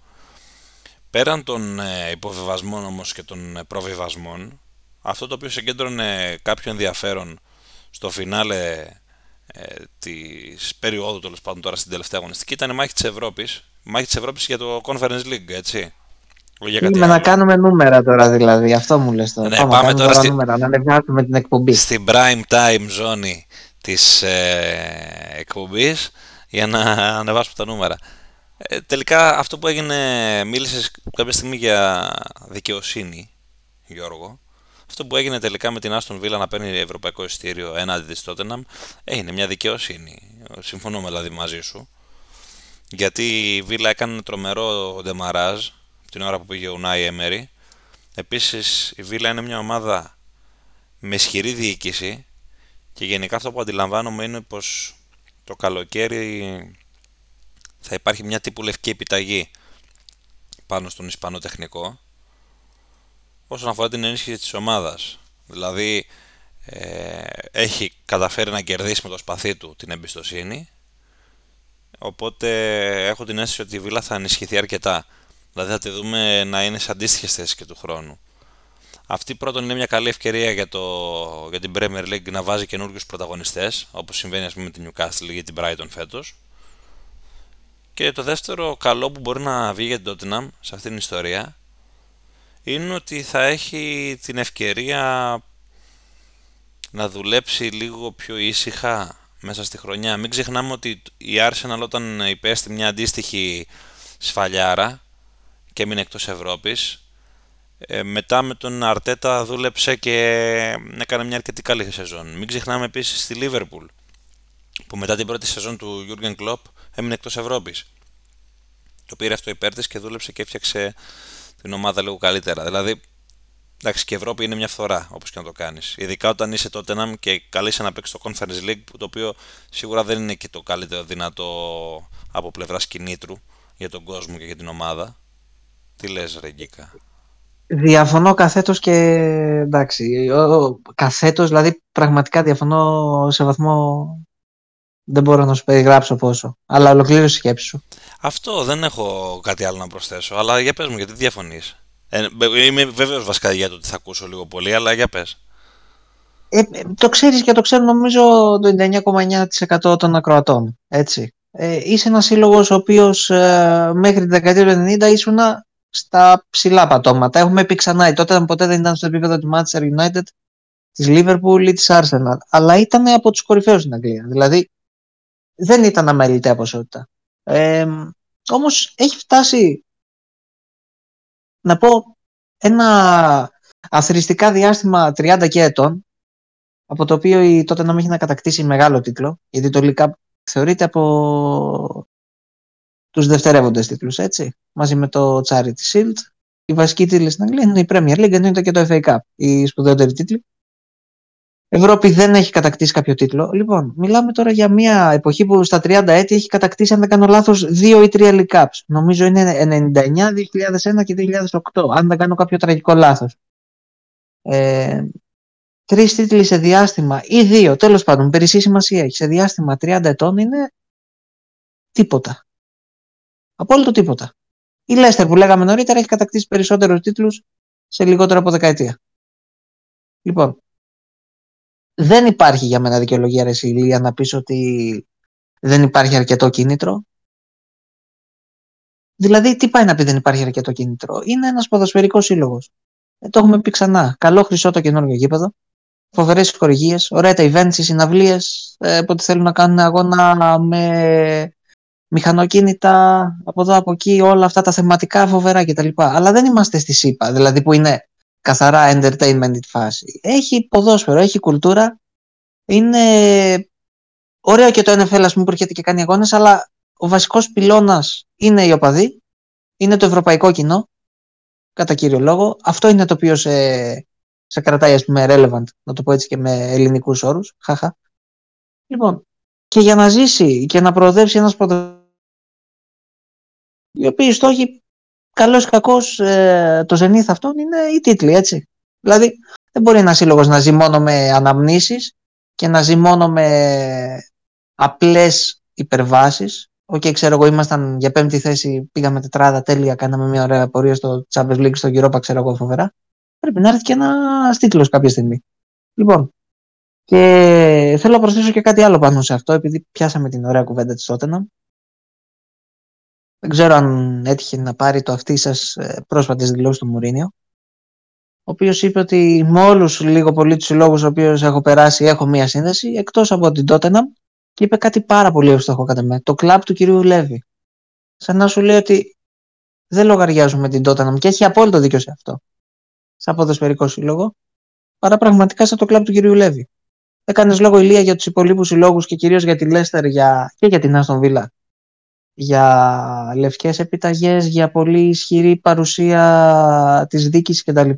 Πέραν των υποβιβασμών όμως και των προβιβασμών, αυτό το οποίο συγκέντρωνε κάποιο ενδιαφέρον στο φινάλε της περίοδου, τέλος πάντων τώρα στην τελευταία αγωνιστική, ήταν η μάχη της Ευρώπης, για το Conference League, έτσι. Είμαι να κάνουμε νούμερα τώρα δηλαδή, αυτό μου λες τώρα. Ναι, πάμε τώρα νούμερα, να ανεβάσουμε την εκπομπή. Στην prime time ζώνη της εκπομπής για να ανεβάσουμε τα νούμερα. Τελικά αυτό που έγινε, μίλησες κάποια στιγμή για δικαιοσύνη, Γιώργο. Αυτό που έγινε τελικά με την Aston Villa να παίρνει ευρωπαϊκό εισιτήριο έναντι της Tottenham, είναι μια δικαιοσύνη. Συμφωνώ δηλαδή μαζί σου. Γιατί η Villa έκανε τρομερό ντεμαράζ την ώρα που πήγε ο Unai Emery. Επίσης η Villa είναι μια ομάδα με ισχυρή διοίκηση και γενικά αυτό που αντιλαμβάνομαι είναι πως το καλοκαίρι θα υπάρχει μια τύπου λευκή επιταγή πάνω στον Ισπανό τεχνικό όσον αφορά την ενίσχυση της ομάδας. Δηλαδή έχει καταφέρει να κερδίσει με το σπαθί του την εμπιστοσύνη, οπότε έχω την αίσθηση ότι η Villa θα ενισχυθεί αρκετά. Δηλαδή θα τη δούμε να είναι σε αντίστοιχες θέσεις και του χρόνου. Αυτή πρώτον είναι μια καλή ευκαιρία για την Premier League να βάζει καινούργιους πρωταγωνιστές, όπως συμβαίνει ας πούμε με την Newcastle ή την Brighton φέτος. Και το δεύτερο καλό που μπορεί να βγει για την Tottenham σε αυτήν την ιστορία είναι ότι θα έχει την ευκαιρία να δουλέψει λίγο πιο ήσυχα μέσα στη χρονιά. Μην ξεχνάμε ότι η Arsenal όταν υπέστη μια αντίστοιχη σφαλιάρα και έμεινε εκτός Ευρώπης, μετά με τον Αρτέτα δούλεψε και έκανε μια αρκετή καλή σεζόν. Μην ξεχνάμε επίσης τη Liverpool που μετά την πρώτη σεζόν του Jurgen Klopp έμεινε εκτός Ευρώπης. Το πήρε αυτό υπέρ της και δούλεψε και έφτιαξε την ομάδα λίγο καλύτερα. Δηλαδή, εντάξει, και η Ευρώπη είναι μια φθορά όπως και να το κάνεις. Ειδικά όταν είσαι Tottenham και καλείσαι να παίξεις το Conference League, το οποίο σίγουρα δεν είναι και το καλύτερο δυνατό από πλευράς κινήτρου για τον κόσμο και για την ομάδα. Τι λες ρε Γκίκα? Διαφωνώ καθέτος και εντάξει, καθέτος δηλαδή πραγματικά διαφωνώ σε βαθμό Δεν μπορώ να σου περιγράψω πόσο. Αλλά ολοκλήρωσε η σκέψη σου. Αυτό, δεν έχω κάτι άλλο να προσθέσω. Αλλά για πες μου, γιατί διαφωνείς. Είμαι βέβαιος βασικά για το ότι θα ακούσω λίγο πολύ, αλλά για πες. Το ξέρεις και το ξέρουν νομίζω το 99,9% των ακροατών. Έτσι. Είσαι ένας σύλλογος ο οποίος μέχρι τη δεκαετία του 90 ήσουνα στα ψηλά πατώματα. Έχουμε πει ξανά, τότε ποτέ δεν ήταν στο επίπεδο του Manchester United, της Liverpool ή της Arsenal. Αλλά ήταν από τους κορυφαίους στην Αγγλία. Δηλαδή δεν ήταν αμεληταία ποσότητα. Όμως έχει φτάσει να πω ένα αθροιστικά διάστημα 30 και ετών, από το οποίο η Tottenham έχει να κατακτήσει μεγάλο τίτλο, γιατί το League Cup θεωρείται από τους δευτερεύοντες τίτλους, έτσι, μαζί με το Charity Shield. Οι βασικοί τίτλοι στην Αγγλία είναι η Premier League, ενώ είναι και το FA Cup, οι σπουδαιότεροι τίτλοι. Ευρώπη δεν έχει κατακτήσει κάποιο τίτλο. Λοιπόν, μιλάμε τώρα για μια εποχή που στα 30 έτη έχει κατακτήσει, αν δεν κάνω λάθος, 2 ή 3 League Cups. Νομίζω είναι 99, 2001 και 2008, αν δεν κάνω κάποιο τραγικό λάθος. 3 τίτλοι σε διάστημα, ή 2, τέλος πάντων, περισσή σημασία έχει, σε διάστημα 30 ετών είναι τίποτα. Απόλυτο τίποτα. Η Leicester που λέγαμε νωρίτερα έχει κατακτήσει περισσότερους τίτλους σε λιγότερο από δεκαετία. Λοιπόν, δεν υπάρχει για μένα δικαιολογία, ρε Σιλία, να πεις ότι δεν υπάρχει αρκετό κίνητρο. Δηλαδή, τι πάει να πει δεν υπάρχει αρκετό κίνητρο? Είναι ένας ποδοσφαιρικός σύλλογος. Το έχουμε πει ξανά. Καλό χρυσό το καινούργιο γήπεδο. Φοβερές χορηγίες, ωραία τα events, οι συναυλίες, πότε θέλουν να κάνουν αγώνα με μηχανοκίνητα, από εδώ από εκεί, όλα αυτά τα θεματικά φοβερά κτλ. Αλλά δεν είμαστε στη ΣΥΠΑ, δηλαδή που είναι καθαρά entertainment φάση. Έχει ποδόσφαιρο, έχει κουλτούρα. Είναι ωραίο και το NFL, ας πούμε, που έρχεται και κάνει αγώνες, αλλά ο βασικός πυλώνας είναι οι οπαδοί, είναι το ευρωπαϊκό κοινό, κατά κύριο λόγο. Αυτό είναι το οποίο σε κρατάει, ας πούμε, relevant, να το πω έτσι και με ελληνικούς όρους. Χαχα. Λοιπόν, και για να ζήσει και να προοδεύσει ένας ποδοσφαιρικός, οι οποίοι στόχοι, καλώς ή κακώς, το ζενήθ αυτών είναι οι τίτλοι, έτσι. Δηλαδή, δεν μπορεί ένας σύλλογος να ζει μόνο με αναμνήσεις και να ζει μόνο με απλές υπερβάσεις. Οκ, ξέρω εγώ, ήμασταν για 5η θέση, πήγαμε τετράδα, τέλεια, κάναμε μια ωραία πορεία στο Champions League, στο Europa, ξέρω εγώ, φοβερά. Πρέπει να έρθει και ένας τίτλος κάποια στιγμή. Λοιπόν, και θέλω να προσθέσω και κάτι άλλο πάνω σε αυτό, επειδή πιάσαμε την ωραία κουβέντα της Tottenham. Δεν ξέρω αν έτυχε να πάρει το αυτί σας πρόσφατες δηλώσεις του Μουρίνιο, ο οποίος είπε ότι με όλους λίγο πολύ τους συλλόγους ο οποίος έχω περάσει έχω μία σύνδεση, εκτός από την Tottenham, και είπε κάτι πάρα πολύ εύστοχο κατά μένα, το κλαμπ του κυρίου Λέβη. Σαν να σου λέει ότι δεν λογαριάζουμε την Tottenham, και έχει απόλυτο δίκιο σε αυτό, σαν ποδοσφαιρικό σύλλογο, παρά πραγματικά σαν το κλαμπ του κυρίου Λέβη. Έκανες λόγο, Ηλία, για τους υπολείπους συλλόγους και κυρίως για τη Leicester και για την Aston Villa, για λευκές επιταγές, για πολύ ισχυρή παρουσία της δίκης κτλ.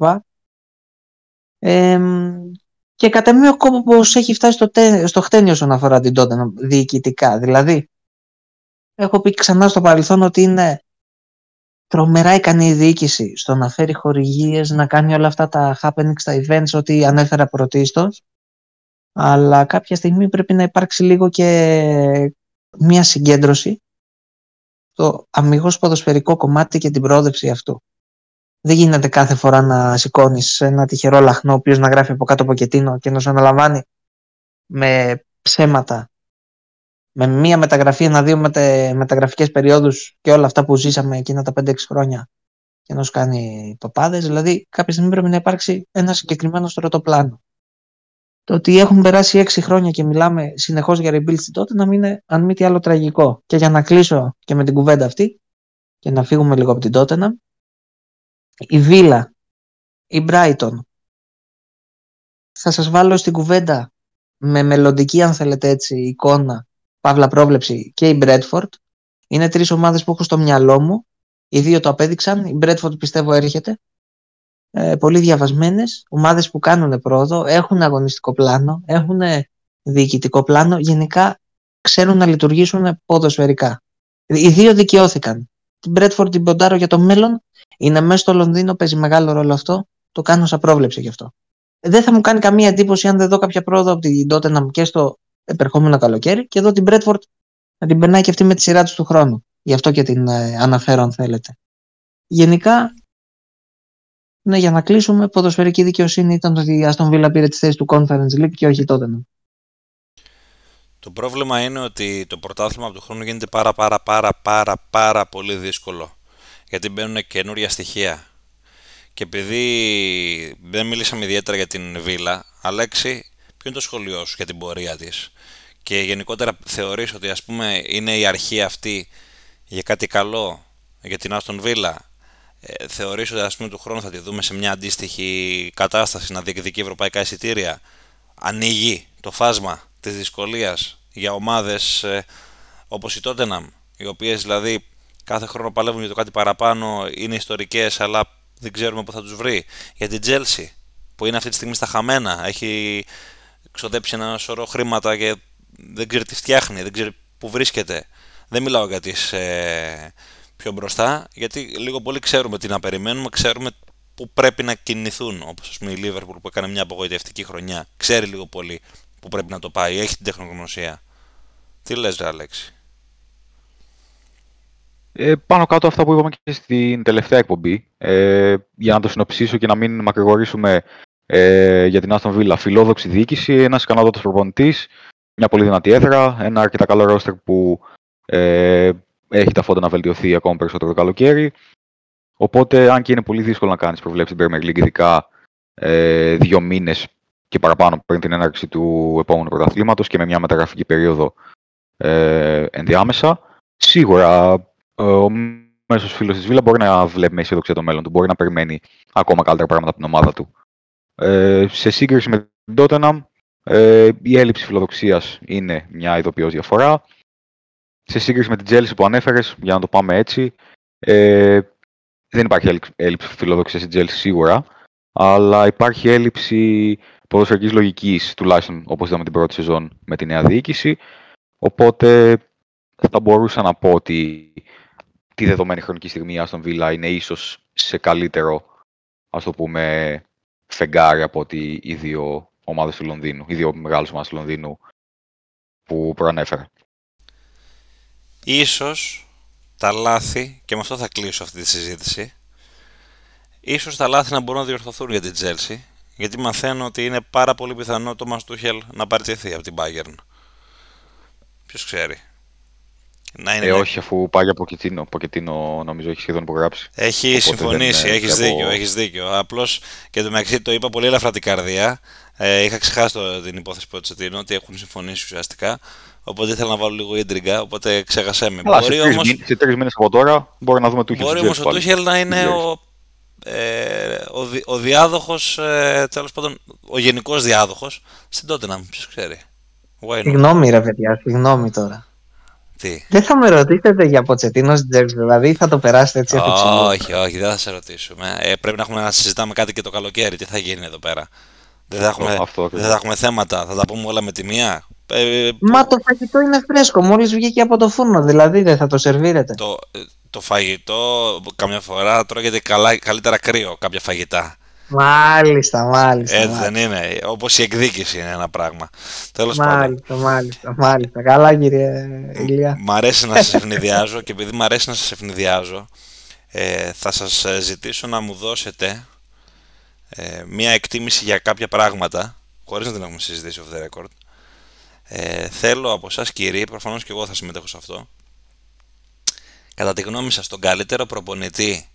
Και κατ' εμέ ο κόμπος έχει φτάσει στο χτένι όσον αφορά την Tottenham διοικητικά. Δηλαδή, έχω πει ξανά στο παρελθόν ότι είναι τρομερά ικανή η διοίκηση στο να φέρει χορηγίες, να κάνει όλα αυτά τα happenings, τα events, ό,τι ανέφερα πρωτίστως. Αλλά κάποια στιγμή πρέπει να υπάρξει λίγο και μια συγκέντρωση το αμιγώς ποδοσφαιρικό κομμάτι και την προόδευση αυτού. Δεν γίνεται κάθε φορά να σηκώνεις ένα τυχερό λαχνό, ο οποίος να γράφει από κάτω Ποκετίνο και να σου αναλαμβάνει με ψέματα, με μία μεταγραφή, ένα-δύο μεταγραφικές περιόδους και όλα αυτά που ζήσαμε εκείνα τα 5-6 χρόνια, και να σου κάνει παπάδες. Δηλαδή, κάποια στιγμή πρέπει να υπάρξει ένα συγκεκριμένο στρωτοπλάνο. Το ότι έχουν περάσει 6 χρόνια και μιλάμε συνεχώς για rebuild τότε, να μην είναι, αν μη τι άλλο, τραγικό. Και για να κλείσω και με την κουβέντα αυτή και να φύγουμε λίγο από την Tottenham, η Βίλα, η Brighton, θα σας βάλω στην κουβέντα με μελλοντική, αν θέλετε έτσι, εικόνα, παύλα πρόβλεψη, και η Brentford. Είναι 3 ομάδες που έχω στο μυαλό μου, οι 2 το απέδειξαν, η Brentford πιστεύω έρχεται. Πολύ διαβασμένες, ομάδες που κάνουν πρόοδο, έχουν αγωνιστικό πλάνο, έχουν διοικητικό πλάνο, γενικά ξέρουν να λειτουργήσουν ποδοσφαιρικά. Οι 2 δικαιώθηκαν. Την Brentford την ποντάρω για το μέλλον, είναι μέσα στο Λονδίνο, παίζει μεγάλο ρόλο αυτό, το κάνω σαν πρόβλεψη γι' αυτό. Δεν θα μου κάνει καμία εντύπωση αν δεν δω κάποια πρόοδο από την Tottenham και στο επερχόμενο καλοκαίρι, και εδώ την Brentford να την περνάει και αυτή με τη σειρά του χρόνου. Γι' αυτό και την αναφέρω, αν θέλετε. Γενικά, ναι, για να κλείσουμε, ποδοσφαιρική δικαιοσύνη ήταν το ότι η Aston Villa πήρε τη θέση του Conference League και όχι τότε. Το πρόβλημα είναι ότι το πρωτάθλημα από τον χρόνο γίνεται πάρα πολύ δύσκολο, γιατί μπαίνουν καινούρια στοιχεία. Και επειδή δεν μιλήσαμε ιδιαίτερα για την Βίλα, Αλέξη, ποιο είναι το σχολείο σου για την πορεία της? Και γενικότερα θεωρείς ότι, ας πούμε, είναι η αρχή αυτή για κάτι καλό για την Άστον Βίλα? Θεωρείς ότι, ας πούμε, του χρόνου θα τη δούμε σε μια αντίστοιχη κατάσταση, να διεκδικεί ευρωπαϊκά εισιτήρια? Ανοίγει το φάσμα της δυσκολίας για ομάδες όπως η Tottenham, οι οποίες δηλαδή κάθε χρόνο παλεύουν για το κάτι παραπάνω, είναι ιστορικές αλλά δεν ξέρουμε πού θα τους βρει. Για την Chelsea, που είναι αυτή τη στιγμή στα χαμένα, έχει ξοδέψει ένα σωρό χρήματα και δεν ξέρει τι φτιάχνει, δεν ξέρει πού βρίσκεται. Δεν μιλάω για τις πιο μπροστά, γιατί λίγο πολύ ξέρουμε τι να περιμένουμε, ξέρουμε πού πρέπει να κινηθούν, όπως, ας πούμε, η Liverpool που έκανε μια απογοητευτική χρονιά, ξέρει λίγο πολύ που πρέπει να το πάει, έχει την τεχνογνωσία. Τι λες, ρε Αλέξη? Πάνω κάτω αυτά που είπαμε και στην τελευταία εκπομπή, για να το συνοψίσω και να μην μακρηγορήσουμε, για την Aston Villa, φιλόδοξη διοίκηση, ένας ικανότατος προπονητής, μια πολύ δυνατή έδρα, ένα αρκετά καλό ρόστερ που έχει τα φώτα να βελτιωθεί ακόμα περισσότερο το καλοκαίρι. Οπότε, αν και είναι πολύ δύσκολο να κάνεις προβλέψεις στην Premier League, ειδικά 2 μήνες και παραπάνω πριν την έναρξη του επόμενου πρωταθλήματος και με μια μεταγραφική περίοδο ενδιάμεσα, σίγουρα ο μέσος φίλος της Βίλα μπορεί να βλέπει με αισιοδοξία το μέλλον του, μπορεί να περιμένει ακόμα καλύτερα πράγματα από την ομάδα του. Σε σύγκριση με την Tottenham, η έλλειψη φιλοδοξίας είναι μια ειδοποιώς διαφορά. Σε σύγκριση με την Chelsea που ανέφερες, για να το πάμε έτσι, δεν υπάρχει έλλειψη φιλοδοξίας στην Chelsea σίγουρα, αλλά υπάρχει έλλειψη ποδοσφαιρικής λογικής, τουλάχιστον όπως είδαμε την πρώτη σεζόν με τη νέα διοίκηση. Οπότε θα μπορούσα να πω ότι τη δεδομένη χρονική στιγμή η Aston Villa είναι ίσως σε καλύτερο, ας το πούμε, φεγγάρι από ότι οι δύο ομάδες του Λονδίνου, οι δύο μεγάλες ομάδες του Λονδίνου που προανέφερα. Ίσως τα λάθη, και με αυτό θα κλείσω αυτή τη συζήτηση, ίσως τα λάθη να μπορούν να διορθωθούν για την Chelsea, γιατί μαθαίνω ότι είναι πάρα πολύ πιθανό ο Τόμας Τούχελ να παρτιθεί από την Bayern. Ποιος ξέρει. Να είναι όχι, αφού πάει για Ποκετίνο. Ποκετίνο νομίζω έχει σχεδόν υπογράψει. Έχει συμφωνήσει, έχεις δίκιο. Απλώς, και το μεταξύ το είπα πολύ ελαφρά την καρδία. Είχα ξεχάσει την υπόθεση Ποτσετίνο, ότι έχουν συμφωνήσει ουσιαστικά. Οπότε ήθελα να βάλω λίγο ίντριγκα, οπότε ξέχασέ με. Αλλά μπορεί, σε 3 μήνες από τώρα μπορεί να δούμε Τούχελ. Μπορεί όμως ο Τούχελ να είναι ο διάδοχος, τέλος πάντων, ο γενικός διάδοχος στην Tottenham, ποιος ξέρει. Συγγνώμη ρε παιδιά, συγγνώμη τώρα. Τι? Δεν θα με ρωτήσετε για Ποτσετίνο στην Chelsea, δηλαδή θα το περάσετε έτσι από ψηλού? Όχι, δεν θα σε ρωτήσουμε. Πρέπει να έχουμε να συζητάμε κάτι και το καλοκαίρι, τι θα γίνει εδώ πέρα. Δεν θα έχουμε θέματα, θα τα πούμε όλα με τη μία. Μα το φαγητό είναι φρέσκο, μόλις βγήκε από το φούρνο, δηλαδή δεν θα το σερβίρετε. Το φαγητό καμιά φορά τρώγεται καλύτερα κρύο, κάποια φαγητά. Μάλιστα. Δεν είναι, όπως η εκδίκηση είναι ένα πράγμα. Τέλος πάντων. Μάλιστα. Καλά κύριε Ηλία. Μ' αρέσει να σας ευνηδιάζω και επειδή μ' αρέσει να σας ευνηδιάζω, θα σας ζητήσω να μου δώσετε μία εκτίμηση για κάποια πράγματα, χωρίς να την έχουμε συζητήσει off the record. Θέλω από εσάς, κύριοι, προφανώς και εγώ θα συμμετέχω σε αυτό, κατά τη γνώμη σας τον καλύτερο προπονητή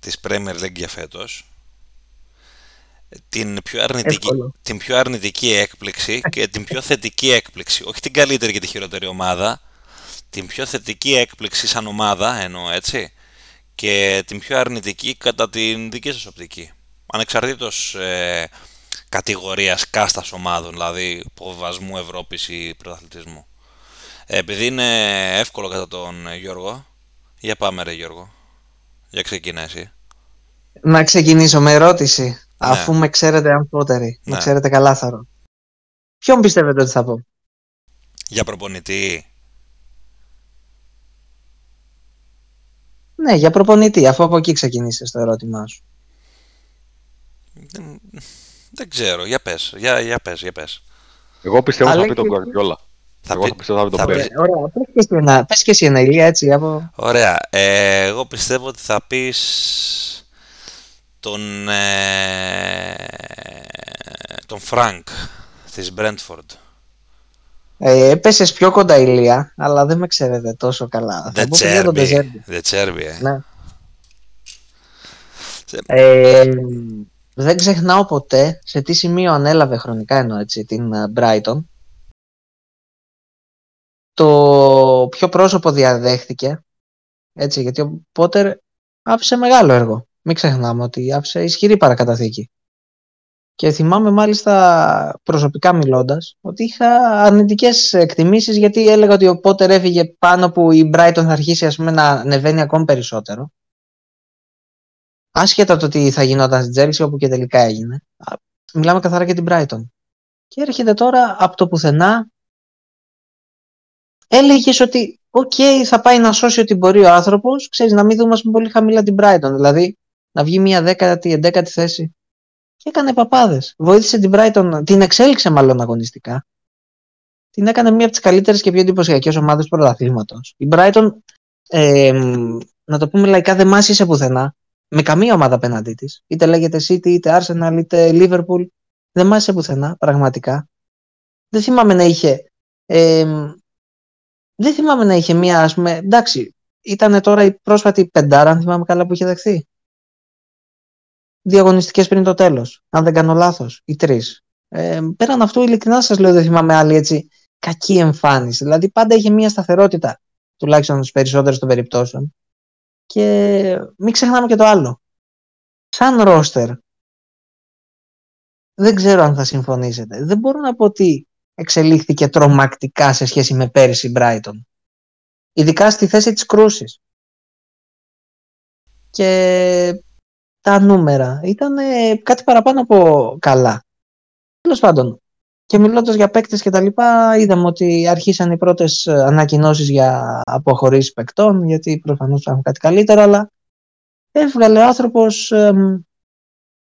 της Premier League για φέτος, την πιο αρνητική έκπληξη και την πιο θετική έκπληξη, όχι την καλύτερη και τη χειρότερη ομάδα, την πιο θετική έκπληξη σαν ομάδα, εννοώ έτσι, και την πιο αρνητική κατά την δική σας οπτική, ανεξαρτήτως κατηγορίας, κάστας ομάδων, δηλαδή υποβασμού, Ευρώπης ή πρωταθλητισμού. Επειδή είναι εύκολο κατά τον Γιώργο, για πάμε ρε Γιώργο, για ξεκινά εσύ. Να ξεκινήσω με ερώτηση, ναι. Αφού με ξέρετε αμφότεροι, ναι. Με ξέρετε καλάθαρο. Ποιον πιστεύετε ότι θα πω? Για προπονητή. Ναι, για προπονητή, αφού από εκεί ξεκινήσεις το ερώτημά σου. Δεν ξέρω, για πες. Εγώ πιστεύω ότι θα πει τον Γκουαρδιόλα. Ωραία, πες και εσύ ένα, Ηλία, έτσι. Από... Ωραία. Εγώ πιστεύω ότι θα πεις τον Φρανκ της Brentford. Έπεσες πιο κοντά, Ηλία, αλλά δεν με ξέρετε τόσο καλά. De Zerbi. Ναι. Δεν ξεχνάω ποτέ σε τι σημείο ανέλαβε χρονικά, εννοώ έτσι, την Brighton. Το ποιο πρόσωπο διαδέχτηκε, έτσι, γιατί ο Πότερ άφησε μεγάλο έργο. Μην ξεχνάμε ότι άφησε ισχυρή παρακαταθήκη. Και θυμάμαι μάλιστα προσωπικά μιλώντας ότι είχα αρνητικές εκτιμήσεις, γιατί έλεγα ότι ο Πότερ έφυγε πάνω που η Brighton θα αρχίσει, ας πούμε, να ανεβαίνει ακόμη περισσότερο. Άσχετα το τι θα γινόταν στην Chelsea, όπου και τελικά έγινε. Μιλάμε καθαρά για την Brighton. Και έρχεται τώρα από το πουθενά. Έλεγες ότι okay, θα πάει να σώσει ό,τι μπορεί ο άνθρωπος. Ξέρεις, να μην δούμε πολύ χαμηλά την Brighton. Δηλαδή να βγει μια 10η-11η θέση. Και έκανε παπάδες. Βοήθησε την Brighton, την εξέλιξε μάλλον αγωνιστικά. Την έκανε μια από τις καλύτερες και πιο εντυπωσιακές ομάδες πρωταθλήματος. Η Brighton, να το πούμε λαϊκά, δεν μάσησε πουθενά. Με καμία ομάδα απέναντί της. Είτε λέγεται City, είτε Arsenal, είτε Liverpool. Δεν μάσησε πουθενά, πραγματικά. Δεν θυμάμαι να είχε. Δεν θυμάμαι να είχε μία, ας πούμε, εντάξει, ήταν τώρα η πρόσφατη πεντάρα, αν θυμάμαι καλά, που είχε δεχθεί. Διαγωνιστικές πριν το τέλος, αν δεν κάνω λάθος, οι τρεις. Πέραν αυτού, ειλικρινά σας λέω, δεν θυμάμαι άλλη έτσι κακή εμφάνιση. Δηλαδή, πάντα είχε μία σταθερότητα, τουλάχιστον στους περισσότερους των περιπτώσεων. Και μην ξεχνάμε και το άλλο. Σαν ρόστερ, δεν ξέρω αν θα συμφωνήσετε. Δεν μπορώ να πω ότι εξελίχθηκε τρομακτικά σε σχέση με πέρυσι η Brighton. Ειδικά στη θέση της κρούσης. Και τα νούμερα ήταν κάτι παραπάνω από καλά. Τέλος πάντων, και μιλώντας για παίκτες και τα λοιπά, είδαμε ότι αρχίσαν οι πρώτες ανακοινώσεις για αποχωρήσεις παίκτων, γιατί προφανώς ήταν κάτι καλύτερο, αλλά έβγαλε ο άνθρωπος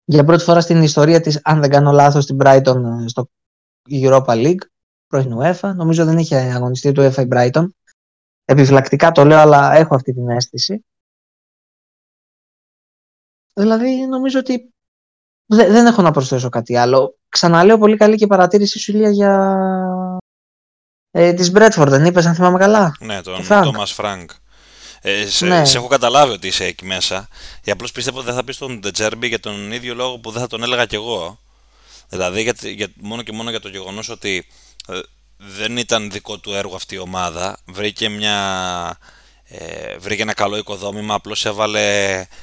για πρώτη φορά στην ιστορία της, αν δεν κάνω λάθος, την Brighton στο Europa League, πρώην UEFA. Νομίζω δεν είχε αγωνιστεί του UEFA η Brighton. Επιφυλακτικά το λέω, αλλά έχω αυτή την αίσθηση. Δηλαδή, νομίζω ότι δεν έχω να προσθέσω κάτι άλλο. Ξαναλέω, πολύ καλή και παρατήρηση σου, Ηλία, για της Brentford. Δεν είπες, αν θυμάμαι καλά? Ναι, τον Τόμας Φρανκ. Ναι. Σε έχω καταλάβει ότι είσαι εκεί μέσα. Απλώς πιστεύω ότι δεν θα πεις τον De Zerbi για τον ίδιο λόγο που δεν θα τον έλεγα κι εγώ. Δηλαδή, μόνο και μόνο για το γεγονός ότι δεν ήταν δικό του έργο αυτή η ομάδα. Βρήκε ένα καλό οικοδόμημα, απλώς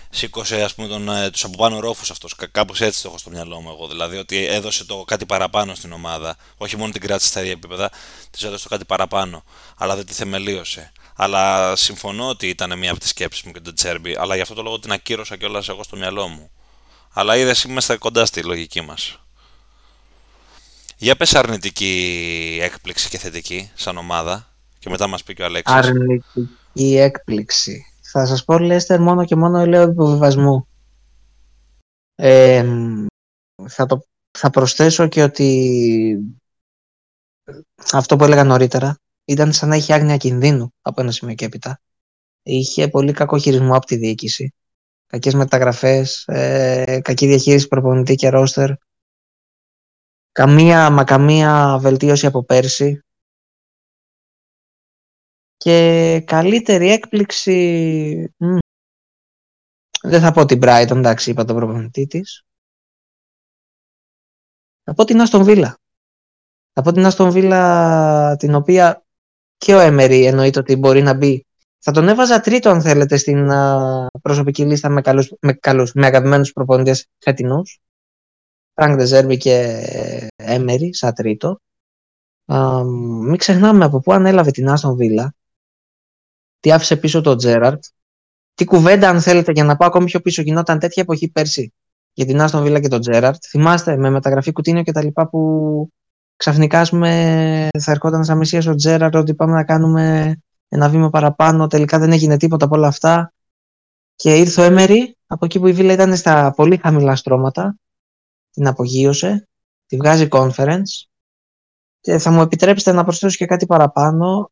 σήκωσε, ας πούμε, τους από πάνω ρόφους αυτός. Κάπως έτσι το έχω στο μυαλό μου εγώ. Δηλαδή, ότι έδωσε το κάτι παραπάνω στην ομάδα. Όχι μόνο την κράτησε στα ίδια επίπεδα, της έδωσε το κάτι παραπάνω. Αλλά δεν τη θεμελίωσε. Αλλά συμφωνώ ότι ήταν μία από τις σκέψεις μου και τον De Zerbi. Αλλά γι' αυτό το λόγο την ακύρωσα κιόλας εγώ στο μυαλό μου. Αλλά είδες, είμαστε κοντά στη λογική μας. Για πες αρνητική έκπληξη και θετική σαν ομάδα, και μετά μας πει και ο Αλέξης. Αρνητική έκπληξη. Θα σας πω, Leicester, μόνο και μόνο λέω υποβιβασμού. Θα προσθέσω και ότι αυτό που έλεγα νωρίτερα, ήταν σαν να είχε άγνοια κινδύνου από ένα σημείο και έπειτα. Είχε πολύ κακό χειρισμό από τη διοίκηση. Κακές μεταγραφές, κακή διαχείριση προπονητή και ρόστερ. Καμία βελτίωση από πέρσι. Και καλύτερη έκπληξη... Δεν θα πω την Brighton, εντάξει, είπα τον προπονητή της. Θα πω την Aston Villa. Θα πω την Aston Villa, την οποία και ο Emery εννοείται ότι μπορεί να μπει. Θα τον έβαζα τρίτο, αν θέλετε, στην προσωπική λίστα με αγαπημένους προπονητές φετινούς. Frank de Zerbi και Emery σαν τρίτο. Μην ξεχνάμε από πού ανέλαβε την Aston Villa. Τι άφησε πίσω το Gerrard. Τι κουβέντα, αν θέλετε, για να πάω ακόμη πιο πίσω, γινόταν τέτοια εποχή πέρσι για την Aston Villa και το Gerrard. Θυμάστε, με μεταγραφή Κουτίνιο και τα λοιπά, που ξαφνικά θα ερχόταν σαν μεσίας ο Gerrard ότι πάμε να κάνουμε ένα βήμα παραπάνω. Τελικά δεν έγινε τίποτα από όλα αυτά. Και ήρθε ο Emery από εκεί που η Villa ήταν στα πολύ χαμηλά στρώματα. Την απογείωσε, τη βγάζει conference Και θα μου επιτρέψετε να προσθέσω και κάτι παραπάνω.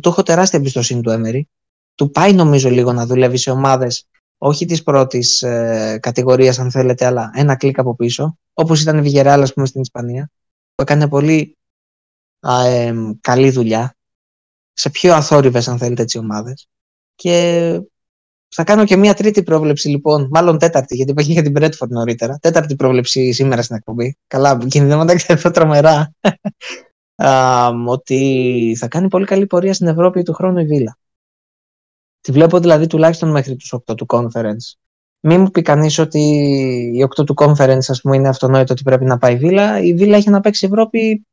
Του έχω τεράστια εμπιστοσύνη του Emery. Του πάει νομίζω λίγο να δουλεύει σε ομάδες όχι της πρώτης κατηγορίας, αν θέλετε, αλλά ένα κλικ από πίσω. Όπως ήταν η Βιγεράλ, ας πούμε, στην Ισπανία, που έκανε πολύ καλή δουλειά σε πιο αθόρυβες, αν θέλετε, τις ομάδες. Και θα κάνω και μία τρίτη πρόβλεψη, λοιπόν, μάλλον τέταρτη, γιατί υπάρχει για την Brentford νωρίτερα. Τέταρτη πρόβλεψη σήμερα στην εκπομπή. Καλά, κινδυνεύω να ξαφνικά τρομερά. Ότι θα κάνει πολύ καλή πορεία στην Ευρώπη του χρόνου η Βίλα. Τη βλέπω δηλαδή τουλάχιστον μέχρι τους 8 του Conference. Μην μου πει κανείς ότι οι 8 του Conference, ας πούμε, είναι αυτονόητο ότι πρέπει να πάει η Βίλα. Η Βίλα έχει να παίξει Ευρώπη,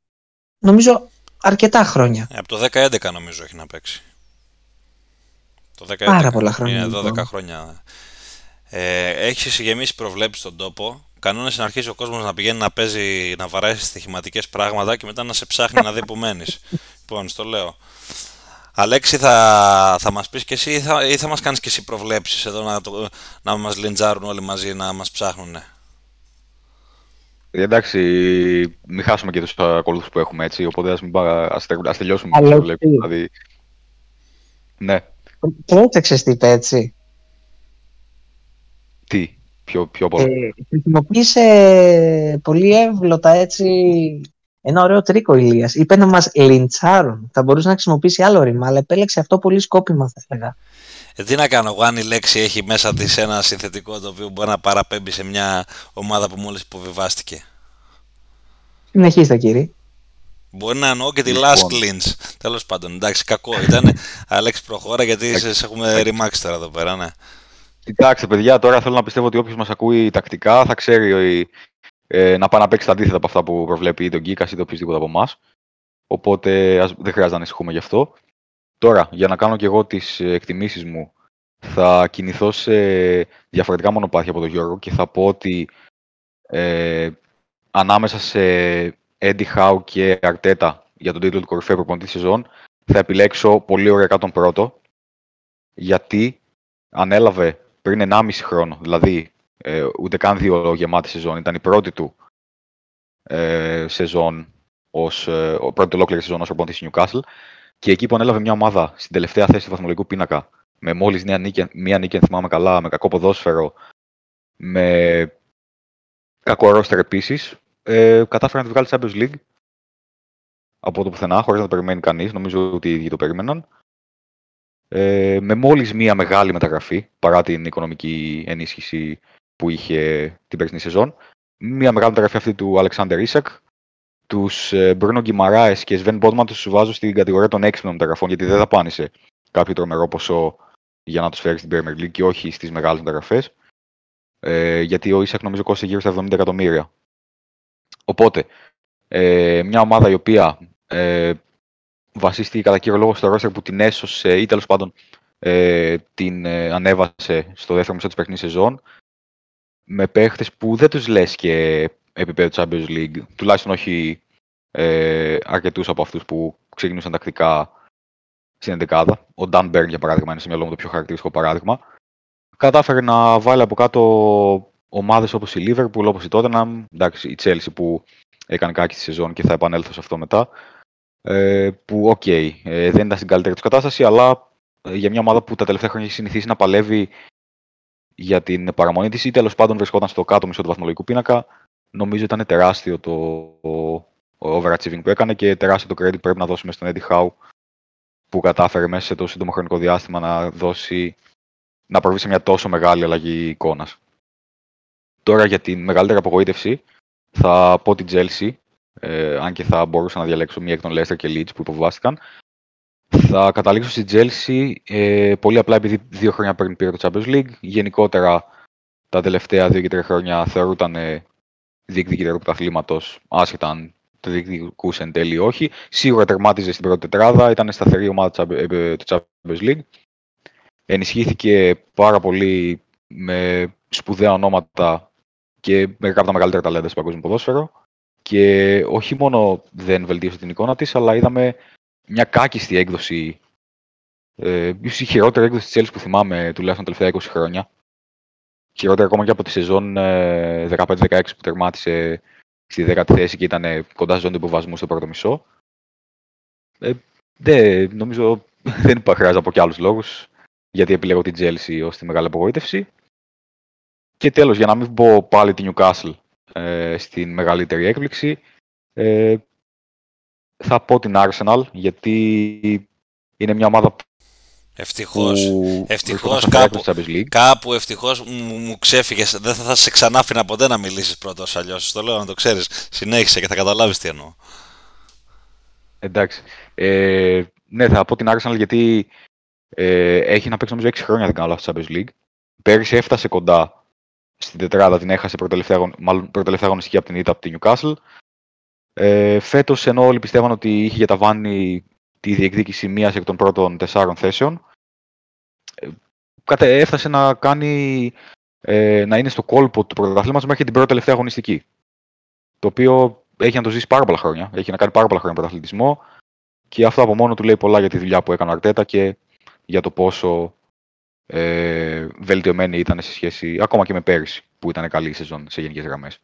νομίζω, αρκετά χρόνια. Από το 10-11 νομίζω έχει να παίξει. Το 10-11. Πάρα πολλά χρόνια. Είναι 12 λοιπόν. Χρόνια. Έχει γεμίσει προβλέψεις στον τόπο. Κανόνες είναι να αρχίσει ο κόσμος να πηγαίνει να παίζει, να βαράει στοιχηματικές πράγματα και μετά να σε ψάχνει να δει που μένεις. Λοιπόν, στο λέω. Αλέξη, θα μας πεις και εσύ ή θα μας κάνεις και εσύ προβλέψεις εδώ να μας λιντζάρουν όλοι μαζί, να μας ψάχνουνε. Εντάξει, μην χάσουμε και τους ακολούθους που έχουμε, έτσι, οπότε ας τελειώσουμε. Αλέξη. Δηλαδή. Ναι. Πρόσεξες τι είπε, έτσι. Τι, πιο πολύ. Χρησιμοποίησε πολύ εύλωτα, έτσι, ένα ωραίο τρίκο Ηλίας. Είπε να μας λιντσάρουν. Θα μπορούσε να χρησιμοποιήσει άλλο ρήμα, αλλά επέλεξε αυτό πολύ σκόπιμα, θα έλεγα. Τι να κάνω εγώ, αν η λέξη έχει μέσα της ένα συνθετικό το οποίο μπορεί να παραπέμπει σε μια ομάδα που μόλις υποβιβάστηκε. Συνεχίστε, κύριε. Μπορεί να εννοώ και τη last clinch. Τέλος πάντων, εντάξει, κακό ήταν. Αλέξη, προχώρα, γιατί σας έχουμε ρημάξει τώρα εδώ πέρα, ναι. Κοιτάξτε, παιδιά, τώρα θέλω να πιστεύω ότι όποιος μας ακούει τακτικά θα ξέρει να πάει να παίξει τα αντίθετα από αυτά που προβλέπει ή τον Κίκας ή το οποιοδήποτε από εμάς. Οπότε δεν χρειάζεται να ανησυχούμε γι' αυτό. Τώρα, για να κάνω και εγώ τις εκτιμήσεις μου, θα κινηθώ σε διαφορετικά μονοπάτια από τον Γιώργο και θα πω ότι ανάμεσα σε Eddie Howe και Arteta για τον τίτλο του κορυφαίου προπονητή της σεζόν θα επιλέξω πολύ ωραία τον πρώτο, γιατί ανέλαβε πριν 1,5 χρόνο, δηλαδή ούτε καν 2 γεμάτη σεζόν. Ήταν η πρώτη του σεζόν, πρώτη ολόκληρη σεζόν ως προπονητής της Newcastle, και εκεί που ανέλαβε μια ομάδα στην τελευταία θέση του βαθμολογικού πίνακα, με μόλις μία νίκη, αν θυμάμαι καλά, με κακό ποδόσφαιρο, με κακό ρόστερ επίσης, κατάφερε να τη βγάλει Champions League από το πουθενά, χωρίς να το περιμένει κανείς. Νομίζω ότι οι ίδιοι το περίμεναν. Με μόλις μία μεγάλη μεταγραφή, παρά την οικονομική ενίσχυση που είχε την περσινή σεζόν. Μία μεγάλη μεταγραφή αυτή του Αλεξάντερ Ίσακ. Τους Μπρούνο Γκιμαράες και Σβεν Μπότμαν τους βάζω στην κατηγορία των έξυπνων μεταγραφών, γιατί δεν δαπάνησε κάποιο τρομερό ποσό για να τους φέρει στην Premier League και όχι στις μεγάλες μεταγραφές. Γιατί ο Ίσακ νομίζω κόστησε γύρω στα 70 εκατομμύρια. Οπότε, μια ομάδα η οποία βασίστηκε κατά κύριο λόγο στο roster που την έσωσε ή τέλος πάντων την ανέβασε στο δεύτερο μισό της περσινής σεζόν, με παίχτες που δεν τους λες και επίπεδο Champions League, τουλάχιστον όχι αρκετούς από αυτούς που ξεκινούσαν τακτικά στην εντεκάδα. Ο Dan Burn, για παράδειγμα, είναι σε μυαλό μου το πιο χαρακτηριστικό παράδειγμα. Κατάφερε να βάλει από κάτω ομάδες όπως η Liverpool, όπως η Tottenham, εντάξει, η Chelsea που έκανε κάκι στη σεζόν και θα επανέλθω σε αυτό μετά, που δεν ήταν στην καλύτερη τους κατάσταση, αλλά για μια ομάδα που τα τελευταία χρόνια έχει συνηθίσει να παλεύει για την παραμονή της ή τέλος πάντων βρισκόταν στο κάτω μισό του βαθμολογικού πίνακα, νομίζω ήταν τεράστιο το overachieving που έκανε και τεράστιο το credit πρέπει να δώσουμε στον Eddie Howe που κατάφερε μέσα σε το σύντομο χρονικό διάστημα να προβεί σε μια τόσο μεγάλη αλλαγή εικόνας. Τώρα για την μεγαλύτερη απογοήτευση θα πω την Chelsea, αν και θα μπορούσα να διαλέξω μία εκ των Leicester και Leeds που υποβιβάστηκαν. Θα καταλήξω στη Chelsea πολύ απλά επειδή 2 χρόνια πριν πήρε το Champions League. Γενικότερα τα τελευταία 2-3 χρόνια θεωρούταν διεκδικητήριο του πρωταθλήματος, άσχετα αν το διεκδικούσε εν τέλει ή όχι. Σίγουρα τερμάτιζε στην πρώτη τετράδα, ήταν σταθερή ομάδα του Champions League. Ενισχύθηκε πάρα πολύ με σπουδαία ονόματα και μερικά από τα μεγαλύτερα ταλέντα στο παγκόσμιο ποδόσφαιρο. Και όχι μόνο δεν βελτίωσε την εικόνα της, αλλά είδαμε μια κάκιστη έκδοση, ίσως η χειρότερη έκδοση της Chelsea που θυμάμαι τουλάχιστον τα τελευταία 20 χρόνια. Χειρότερα ακόμα και από τη σεζόν 15-16 που τερμάτισε στη δέκατη θέση και ήταν κοντά στη ζώνη του υποβασμού στο πρώτο μισό. Νομίζω δεν χρειάζεται από κι άλλους λόγους, γιατί επιλέγω την Chelsea ως τη μεγάλη απογοήτευση. Και τέλος, για να μην πω πάλι την Newcastle στην μεγαλύτερη έκπληξη, θα πω την Arsenal, γιατί είναι μια ομάδα που... Ευτυχώς κάπου ευτυχώς μου ξέφυγες. Δεν θα σε ξανά αφήνα ποτέ να μιλήσεις πρώτος, αλλιώς το λέω να το ξέρεις. Συνέχισε και θα καταλάβεις τι εννοώ. Εντάξει. Ναι, θα πω την Arsenal γιατί έχει να παίξει νομίζω 6 χρόνια, δεν κάνω λάθος, Champions League. Πέρυσι έφτασε κοντά στην τετράδα, την έχασε προτελευταία αγωνιστική από την ήττα από την Newcastle. Φέτος, ενώ όλοι πιστεύαν ότι είχε για ταβάνι τη διεκδίκηση μίας εκ των πρώτων 4 θέσεων, έφτασε να κάνει, να είναι στο κόλπο του πρωταθλήματος μέχρι την προτελευταία αγωνιστική. Το οποίο έχει να το ζήσει πάρα πολλά χρόνια. Έχει να κάνει πάρα πολλά χρόνια πρωταθλητισμό. Και αυτό από μόνο του λέει πολλά για τη δουλειά που έκανε ο Αρτέτα και για το πόσο βελτιωμένη ήταν σε σχέση ακόμα και με πέρυσι, που ήταν καλή σεζόν σε γενικές γραμμές.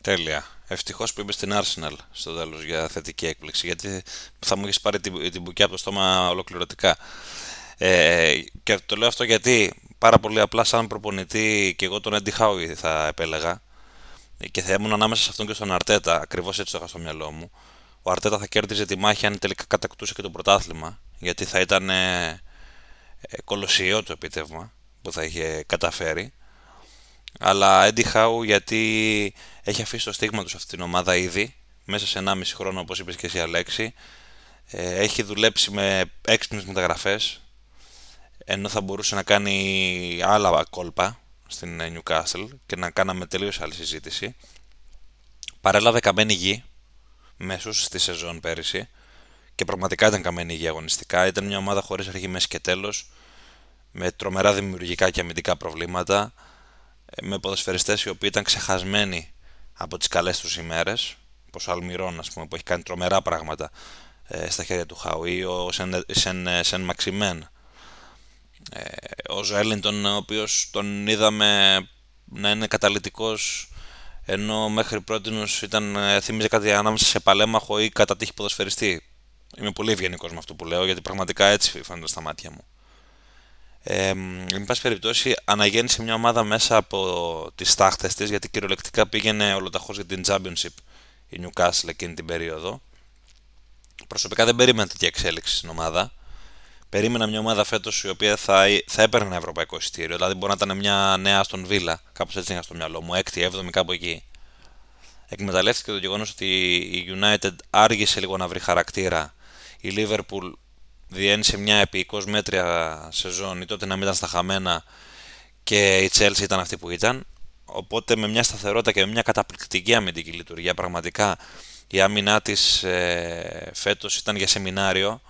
Τέλεια. Ευτυχώς που είπες στην Arsenal στο τέλος για θετική έκπληξη, γιατί θα μου έχεις πάρει την μπουκιά από το στόμα ολοκληρωτικά. Και το λέω αυτό γιατί πάρα πολύ απλά, σαν προπονητή, και εγώ τον Eddie Howe θα επέλεγα. Και θα ήμουν ανάμεσα σε αυτόν και στον Αρτέτα, ακριβώς έτσι το είχα στο μυαλό μου. Ο Αρτέτα θα κέρδιζε τη μάχη αν τελικά κατακτούσε και το πρωτάθλημα, γιατί θα ήταν κολοσιαίο το επίτευγμα που θα είχε καταφέρει. Αλλά Eddie Howe, γιατί έχει αφήσει το στίγμα του σε αυτήν την ομάδα ήδη, μέσα σε 1,5 χρόνο, όπως είπες και εσύ, Αλέξη. Έχει δουλέψει με έξυπνες μεταγραφές, ενώ θα μπορούσε να κάνει άλλα κόλπα στην Newcastle και να κάναμε τελείως άλλη συζήτηση. Παρέλαβε καμένη γη μέσους στη σεζόν πέρυσι και πραγματικά ήταν καμένη γη αγωνιστικά. Ήταν μια ομάδα χωρίς αρχή, μέση και τέλος, με τρομερά δημιουργικά και αμυντικά προβλήματα, με ποδοσφαιριστές οι οποίοι ήταν ξεχασμένοι από τις καλές τους ημέρες, όπως ο Αλμιρόν, ας πούμε, που έχει κάνει τρομερά πράγματα στα χέρια του Χάου, ή ο Σεν Μαξιμέν, ο Ζουέλιντον, ο οποίος τον είδαμε να είναι καταλυτικός, ενώ μέχρι πρότινος ήταν, θύμιζε κάτι ανάμεσα σε παλέμαχο ή κατά τύχη ποδοσφαιριστή. Είμαι πολύ ευγενικός με αυτό που λέω, γιατί πραγματικά έτσι φαίνεται στα μάτια μου. Εν πάση περιπτώσει, αναγέννησε μια ομάδα μέσα από τις τάχτες της, γιατί κυριολεκτικά πήγαινε ολοταχώς για την Championship η Newcastle εκείνη την περίοδο. Προσωπικά δεν περίμενα τέτοια εξέλιξη στην ομάδα. Περίμενα μια ομάδα φέτος η οποία θα έπαιρνε ένα ευρωπαϊκό εισιτήριο, δηλαδή μπορεί να ήταν μια νέα Aston Villa, κάπως έτσι είχα στο μυαλό μου, 6η, 7η, κάπου εκεί. Εκμεταλλεύτηκε το γεγονός ότι η United άργησε λίγο να βρει χαρακτήρα, η Liverpool διένυσε μια επικώς μέτρια σεζόν, ή τότε να μην ήταν στα χαμένα, και η Chelsea ήταν αυτή που ήταν. Οπότε με μια σταθερότητα και με μια καταπληκτική αμυντική λειτουργία, πραγματικά η άμυνά της φέτος ήταν για σεμινάριο.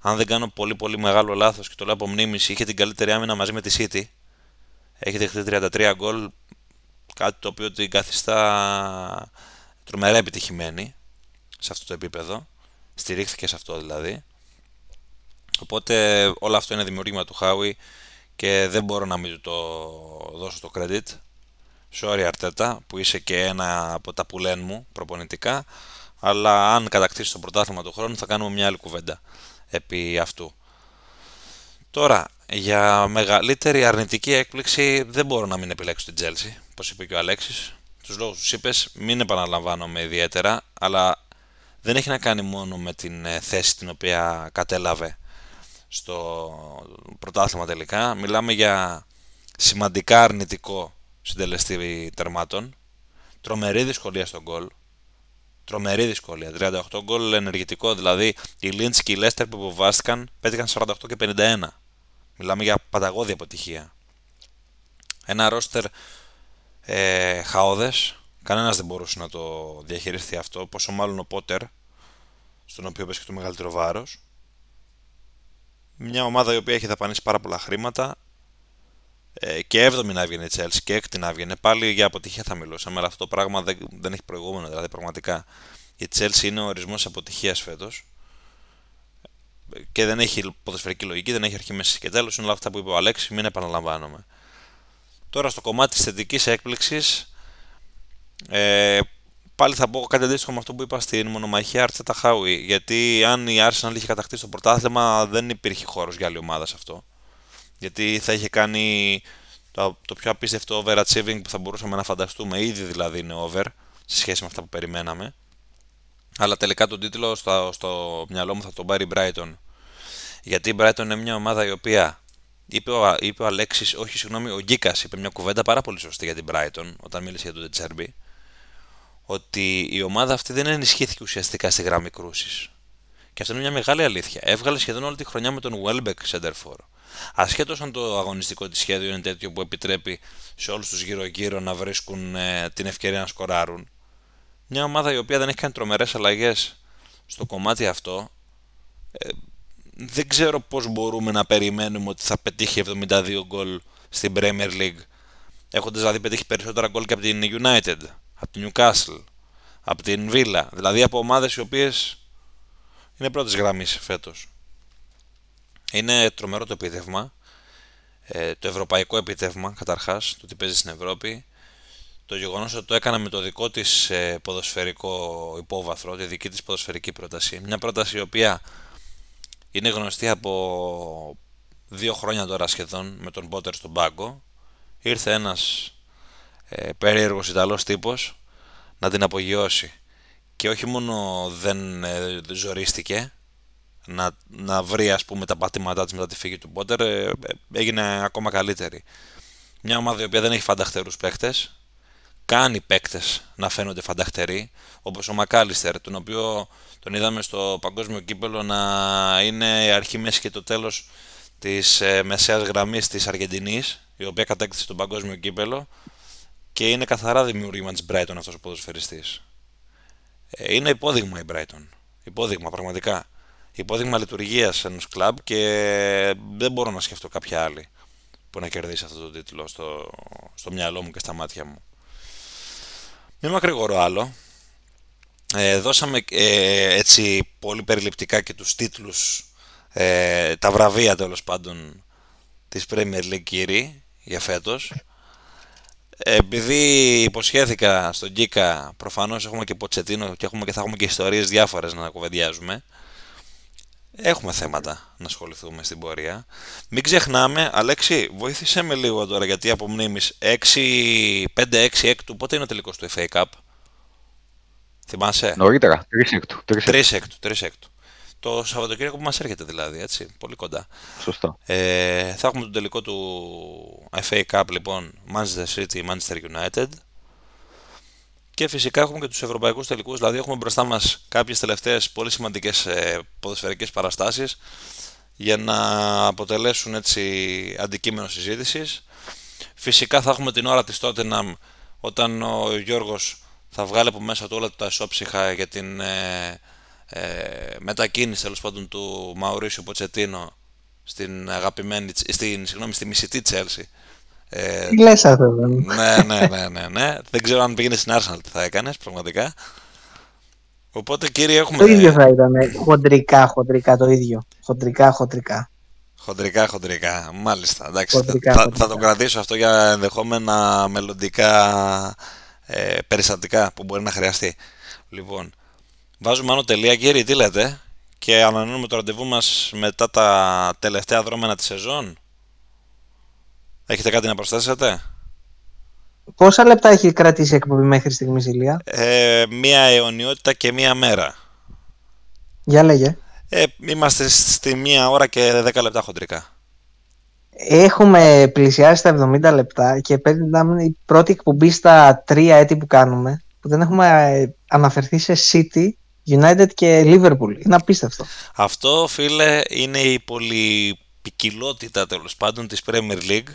Αν δεν κάνω πολύ μεγάλο λάθος, και το λέω από μνήμηση, είχε την καλύτερη άμυνα μαζί με τη City. Έχει δεχτεί 33 γκολ, κάτι το οποίο την καθιστά τρομερά επιτυχημένη σε αυτό το επίπεδο. Στηρίχθηκε σε αυτό δηλαδή. Οπότε όλο αυτό είναι δημιουργήμα του Χάουι και δεν μπορώ να μην του το δώσω το credit. Sorry Αρτέτα, που είσαι και ένα από τα που λένε μου προπονητικά, αλλά αν κατακτήσει το πρωτάθλημα του χρόνου θα κάνουμε μια άλλη κουβέντα επί αυτού. Τώρα, για μεγαλύτερη αρνητική έκπληξη δεν μπορώ να μην επιλέξω την Chelsea, όπως είπε και ο Αλέξης. Τους λόγους τους είπες, μην επαναλαμβάνομαι ιδιαίτερα, αλλά δεν έχει να κάνει μόνο με την θέση την οποία κατέλαβε στο πρωτάθλημα τελικά. Μιλάμε για σημαντικά αρνητικό συντελεστή τερμάτων, τρομερή δυσκολία στον γκολ, τρομερή δυσκολία, 38 γκολ ενεργητικό, δηλαδή οι Leeds και οι Leicester που υποβάστηκαν πέτυχαν 48 και 51. Μιλάμε για παταγώδη αποτυχία. Ένα ρόστερ χαώδες, κανένας δεν μπορούσε να το διαχειριστεί αυτό, πόσο μάλλον ο Πότερ, στον οποίο πέσει και το μεγαλύτερο βάρος. Μια ομάδα η οποία έχει δαπανίσει πάρα πολλά χρήματα, και 7η να βγαίνει η Chelsea και 6η να βγαίνει, πάλι για αποτυχία θα μιλούσαμε, αλλά αυτό το πράγμα δεν έχει προηγούμενο. Δηλαδή πραγματικά η Chelsea είναι ο ορισμός αποτυχίας φέτος και δεν έχει ποδοσφαιρική λογική, δεν έχει αρχή, μέση και τέλος. Είναι όλα αυτά που είπε ο Αλέξης, μην επαναλαμβάνομαι. Τώρα στο κομμάτι της θετικής έκπληξης, Πάλι θα πω κάτι αντίστοιχο με αυτό που είπα στην μονομαχία Arteta Howe. Γιατί αν η Arsenal είχε κατακτήσει το πρωτάθλημα, δεν υπήρχε χώρος για άλλη ομάδα σε αυτό. Γιατί θα είχε κάνει το πιο απίστευτο overachieving που θα μπορούσαμε να φανταστούμε. Ήδη δηλαδή είναι over σε σχέση με αυτά που περιμέναμε. Αλλά τελικά τον τίτλο στο μυαλό μου θα τον πάρει η Brighton. Γιατί η Brighton είναι μια ομάδα η οποία. Ο Γκίκας είπε μια κουβέντα πάρα πολύ σωστή για την Brighton όταν μίλησε για τον de Zerbi. Ότι η ομάδα αυτή δεν ενισχύθηκε ουσιαστικά στη γραμμή κρούσης. Και αυτό είναι μια μεγάλη αλήθεια. Έβγαλε σχεδόν όλη τη χρονιά με τον Welbeck Centerfor. Ασχέτως αν το αγωνιστικό της σχέδιο είναι τέτοιο που επιτρέπει σε όλους τους γύρω-γύρω να βρίσκουν την ευκαιρία να σκοράρουν. Μια ομάδα η οποία δεν έχει κάνει τρομερές αλλαγές στο κομμάτι αυτό. Δεν ξέρω πώς μπορούμε να περιμένουμε ότι θα πετύχει 72 γκολ στην Premier League, έχοντας δηλαδή πετύχει περισσότερα γκολ και από την United, από την Newcastle, από την Villa, δηλαδή από ομάδες οι οποίες είναι πρώτης γραμμής φέτος. Είναι τρομερό το επίτευγμα, το ευρωπαϊκό επίτευγμα καταρχάς, το τι παίζει στην Ευρώπη, το γεγονός ότι το έκανα με το δικό της ποδοσφαιρικό υπόβαθρο, τη δική της ποδοσφαιρική πρόταση, μια πρόταση η οποία είναι γνωστή από 2 χρόνια τώρα σχεδόν με τον Potter στον πάγκο. Ήρθε ένας περίεργος Ιταλός τύπος να την απογειώσει. Και όχι μόνο δεν ζορίστηκε να βρει ας πούμε τα πατήματά της μετά τη φύγη του Potter, έγινε ακόμα καλύτερη. Μια ομάδα η οποία δεν έχει φανταχτερούς παίκτες, κάνει παίκτες να φαίνονται φανταχτεροί, όπως ο Μακάλιστερ, τον οποίο τον είδαμε στο παγκόσμιο κύπελο να είναι η αρχή, μέση και το τέλος της μεσαίας γραμμής της Αργεντινής, η οποία κατέκτησε στον παγκόσμιο κύπελο και είναι καθαρά δημιούργημα της Brighton αυτός ο ποδοσφαιριστής. Είναι υπόδειγμα η Brighton, υπόδειγμα πραγματικά, υπόδειγμα λειτουργίας ενός κλαμπ και δεν μπορώ να σκεφτώ κάποια άλλη που να κερδίσει αυτό το τίτλο στο μυαλό μου και στα μάτια μου. Μην μακρηγορώ άλλο. Δώσαμε έτσι πολύ περιληπτικά και τους τίτλους, τα βραβεία τέλος πάντων της Premier League κύριοι για φέτος. Επειδή υποσχέθηκα στον Γκίκα, προφανώς έχουμε και Ποτσετίνο και θα έχουμε και ιστορίες διάφορες να κουβεντιάζουμε. Έχουμε θέματα να ασχοληθούμε στην πορεία. Μην ξεχνάμε, Αλέξη, βοήθησέ με λίγο τώρα γιατί από μνήμης 5-6 έκτου, πότε είναι ο τελικός του FA Cup? Θυμάσαι? Νωρίτερα, 3 έκτου. Το Σαββατοκύριακο που μας έρχεται δηλαδή, έτσι, πολύ κοντά. Σωστά. Θα έχουμε τον τελικό του FA Cup λοιπόν, Manchester City, Manchester United. Και φυσικά έχουμε και τους ευρωπαϊκούς τελικούς, δηλαδή έχουμε μπροστά μας κάποιες τελευταίες πολύ σημαντικές ποδοσφαιρικές παραστάσεις για να αποτελέσουν έτσι αντικείμενο συζήτησης. Φυσικά θα έχουμε την ώρα της Tottenham όταν ο Γιώργος θα βγάλει από μέσα του όλα τα ισόψυχα για την μετακίνηση τέλος πάντων του Μαουρίσιο Ποτσετίνο στη μισητή Chelsea. Τι λες αυτό? Ναι. Δεν ξέρω αν πήγαινε στην Arsenal τι θα έκανες πραγματικά. Οπότε κύριε έχουμε... Το ίδιο θα ήταν, χοντρικά το ίδιο. Χοντρικά, μάλιστα, εντάξει, θα το κρατήσω αυτό για ενδεχόμενα μελλοντικά περιστατικά που μπορεί να χρειαστεί. Λοιπόν, βάζουμε άνω τελεία κύριε, τι λέτε? Και ανανεώνουμε το ραντεβού μας μετά τα τελευταία δρόμενα της σεζόν. Έχετε κάτι να προσθέσετε? Πόσα λεπτά έχει κρατήσει η εκπομπή μέχρι στιγμής, Ηλία? Μία αιωνιότητα και μία μέρα. Για λέγε. Είμαστε στη 1 ώρα και 10 λεπτά χοντρικά. Έχουμε πλησιάσει τα 70 λεπτά και παίρνουμε η πρώτη εκπομπή στα 3 έτη που κάνουμε που δεν έχουμε αναφερθεί σε City, United και Liverpool. Είναι απίστευτο. Αυτό, φίλε, είναι η ποικιλότητα τέλος πάντων της Premier League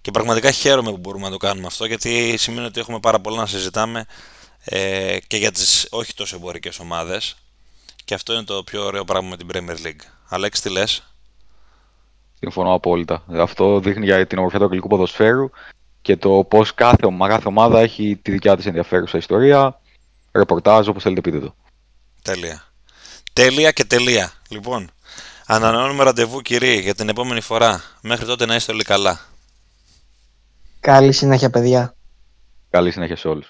και πραγματικά χαίρομαι που μπορούμε να το κάνουμε αυτό γιατί σημαίνει ότι έχουμε πάρα πολλά να συζητάμε και για τις όχι τόσο εμπορικές ομάδες και αυτό είναι το πιο ωραίο πράγμα με την Premier League. Αλέξη, τι λες? Συμφωνώ απόλυτα. Αυτό δείχνει για την ομορφιά του αγγλικού ποδοσφαίρου και το πως κάθε ομάδα έχει τη δικιά της ενδιαφέρουσα ιστορία, ρεπορτάζ, όπως θέλετε πείτε το. Τέλεια. Λοιπόν, ανανεώνουμε ραντεβού κυρίοι για την επόμενη φορά. Μέχρι τότε να είστε όλοι καλά. Καλή συνέχεια παιδιά. Καλή συνέχεια σε όλους.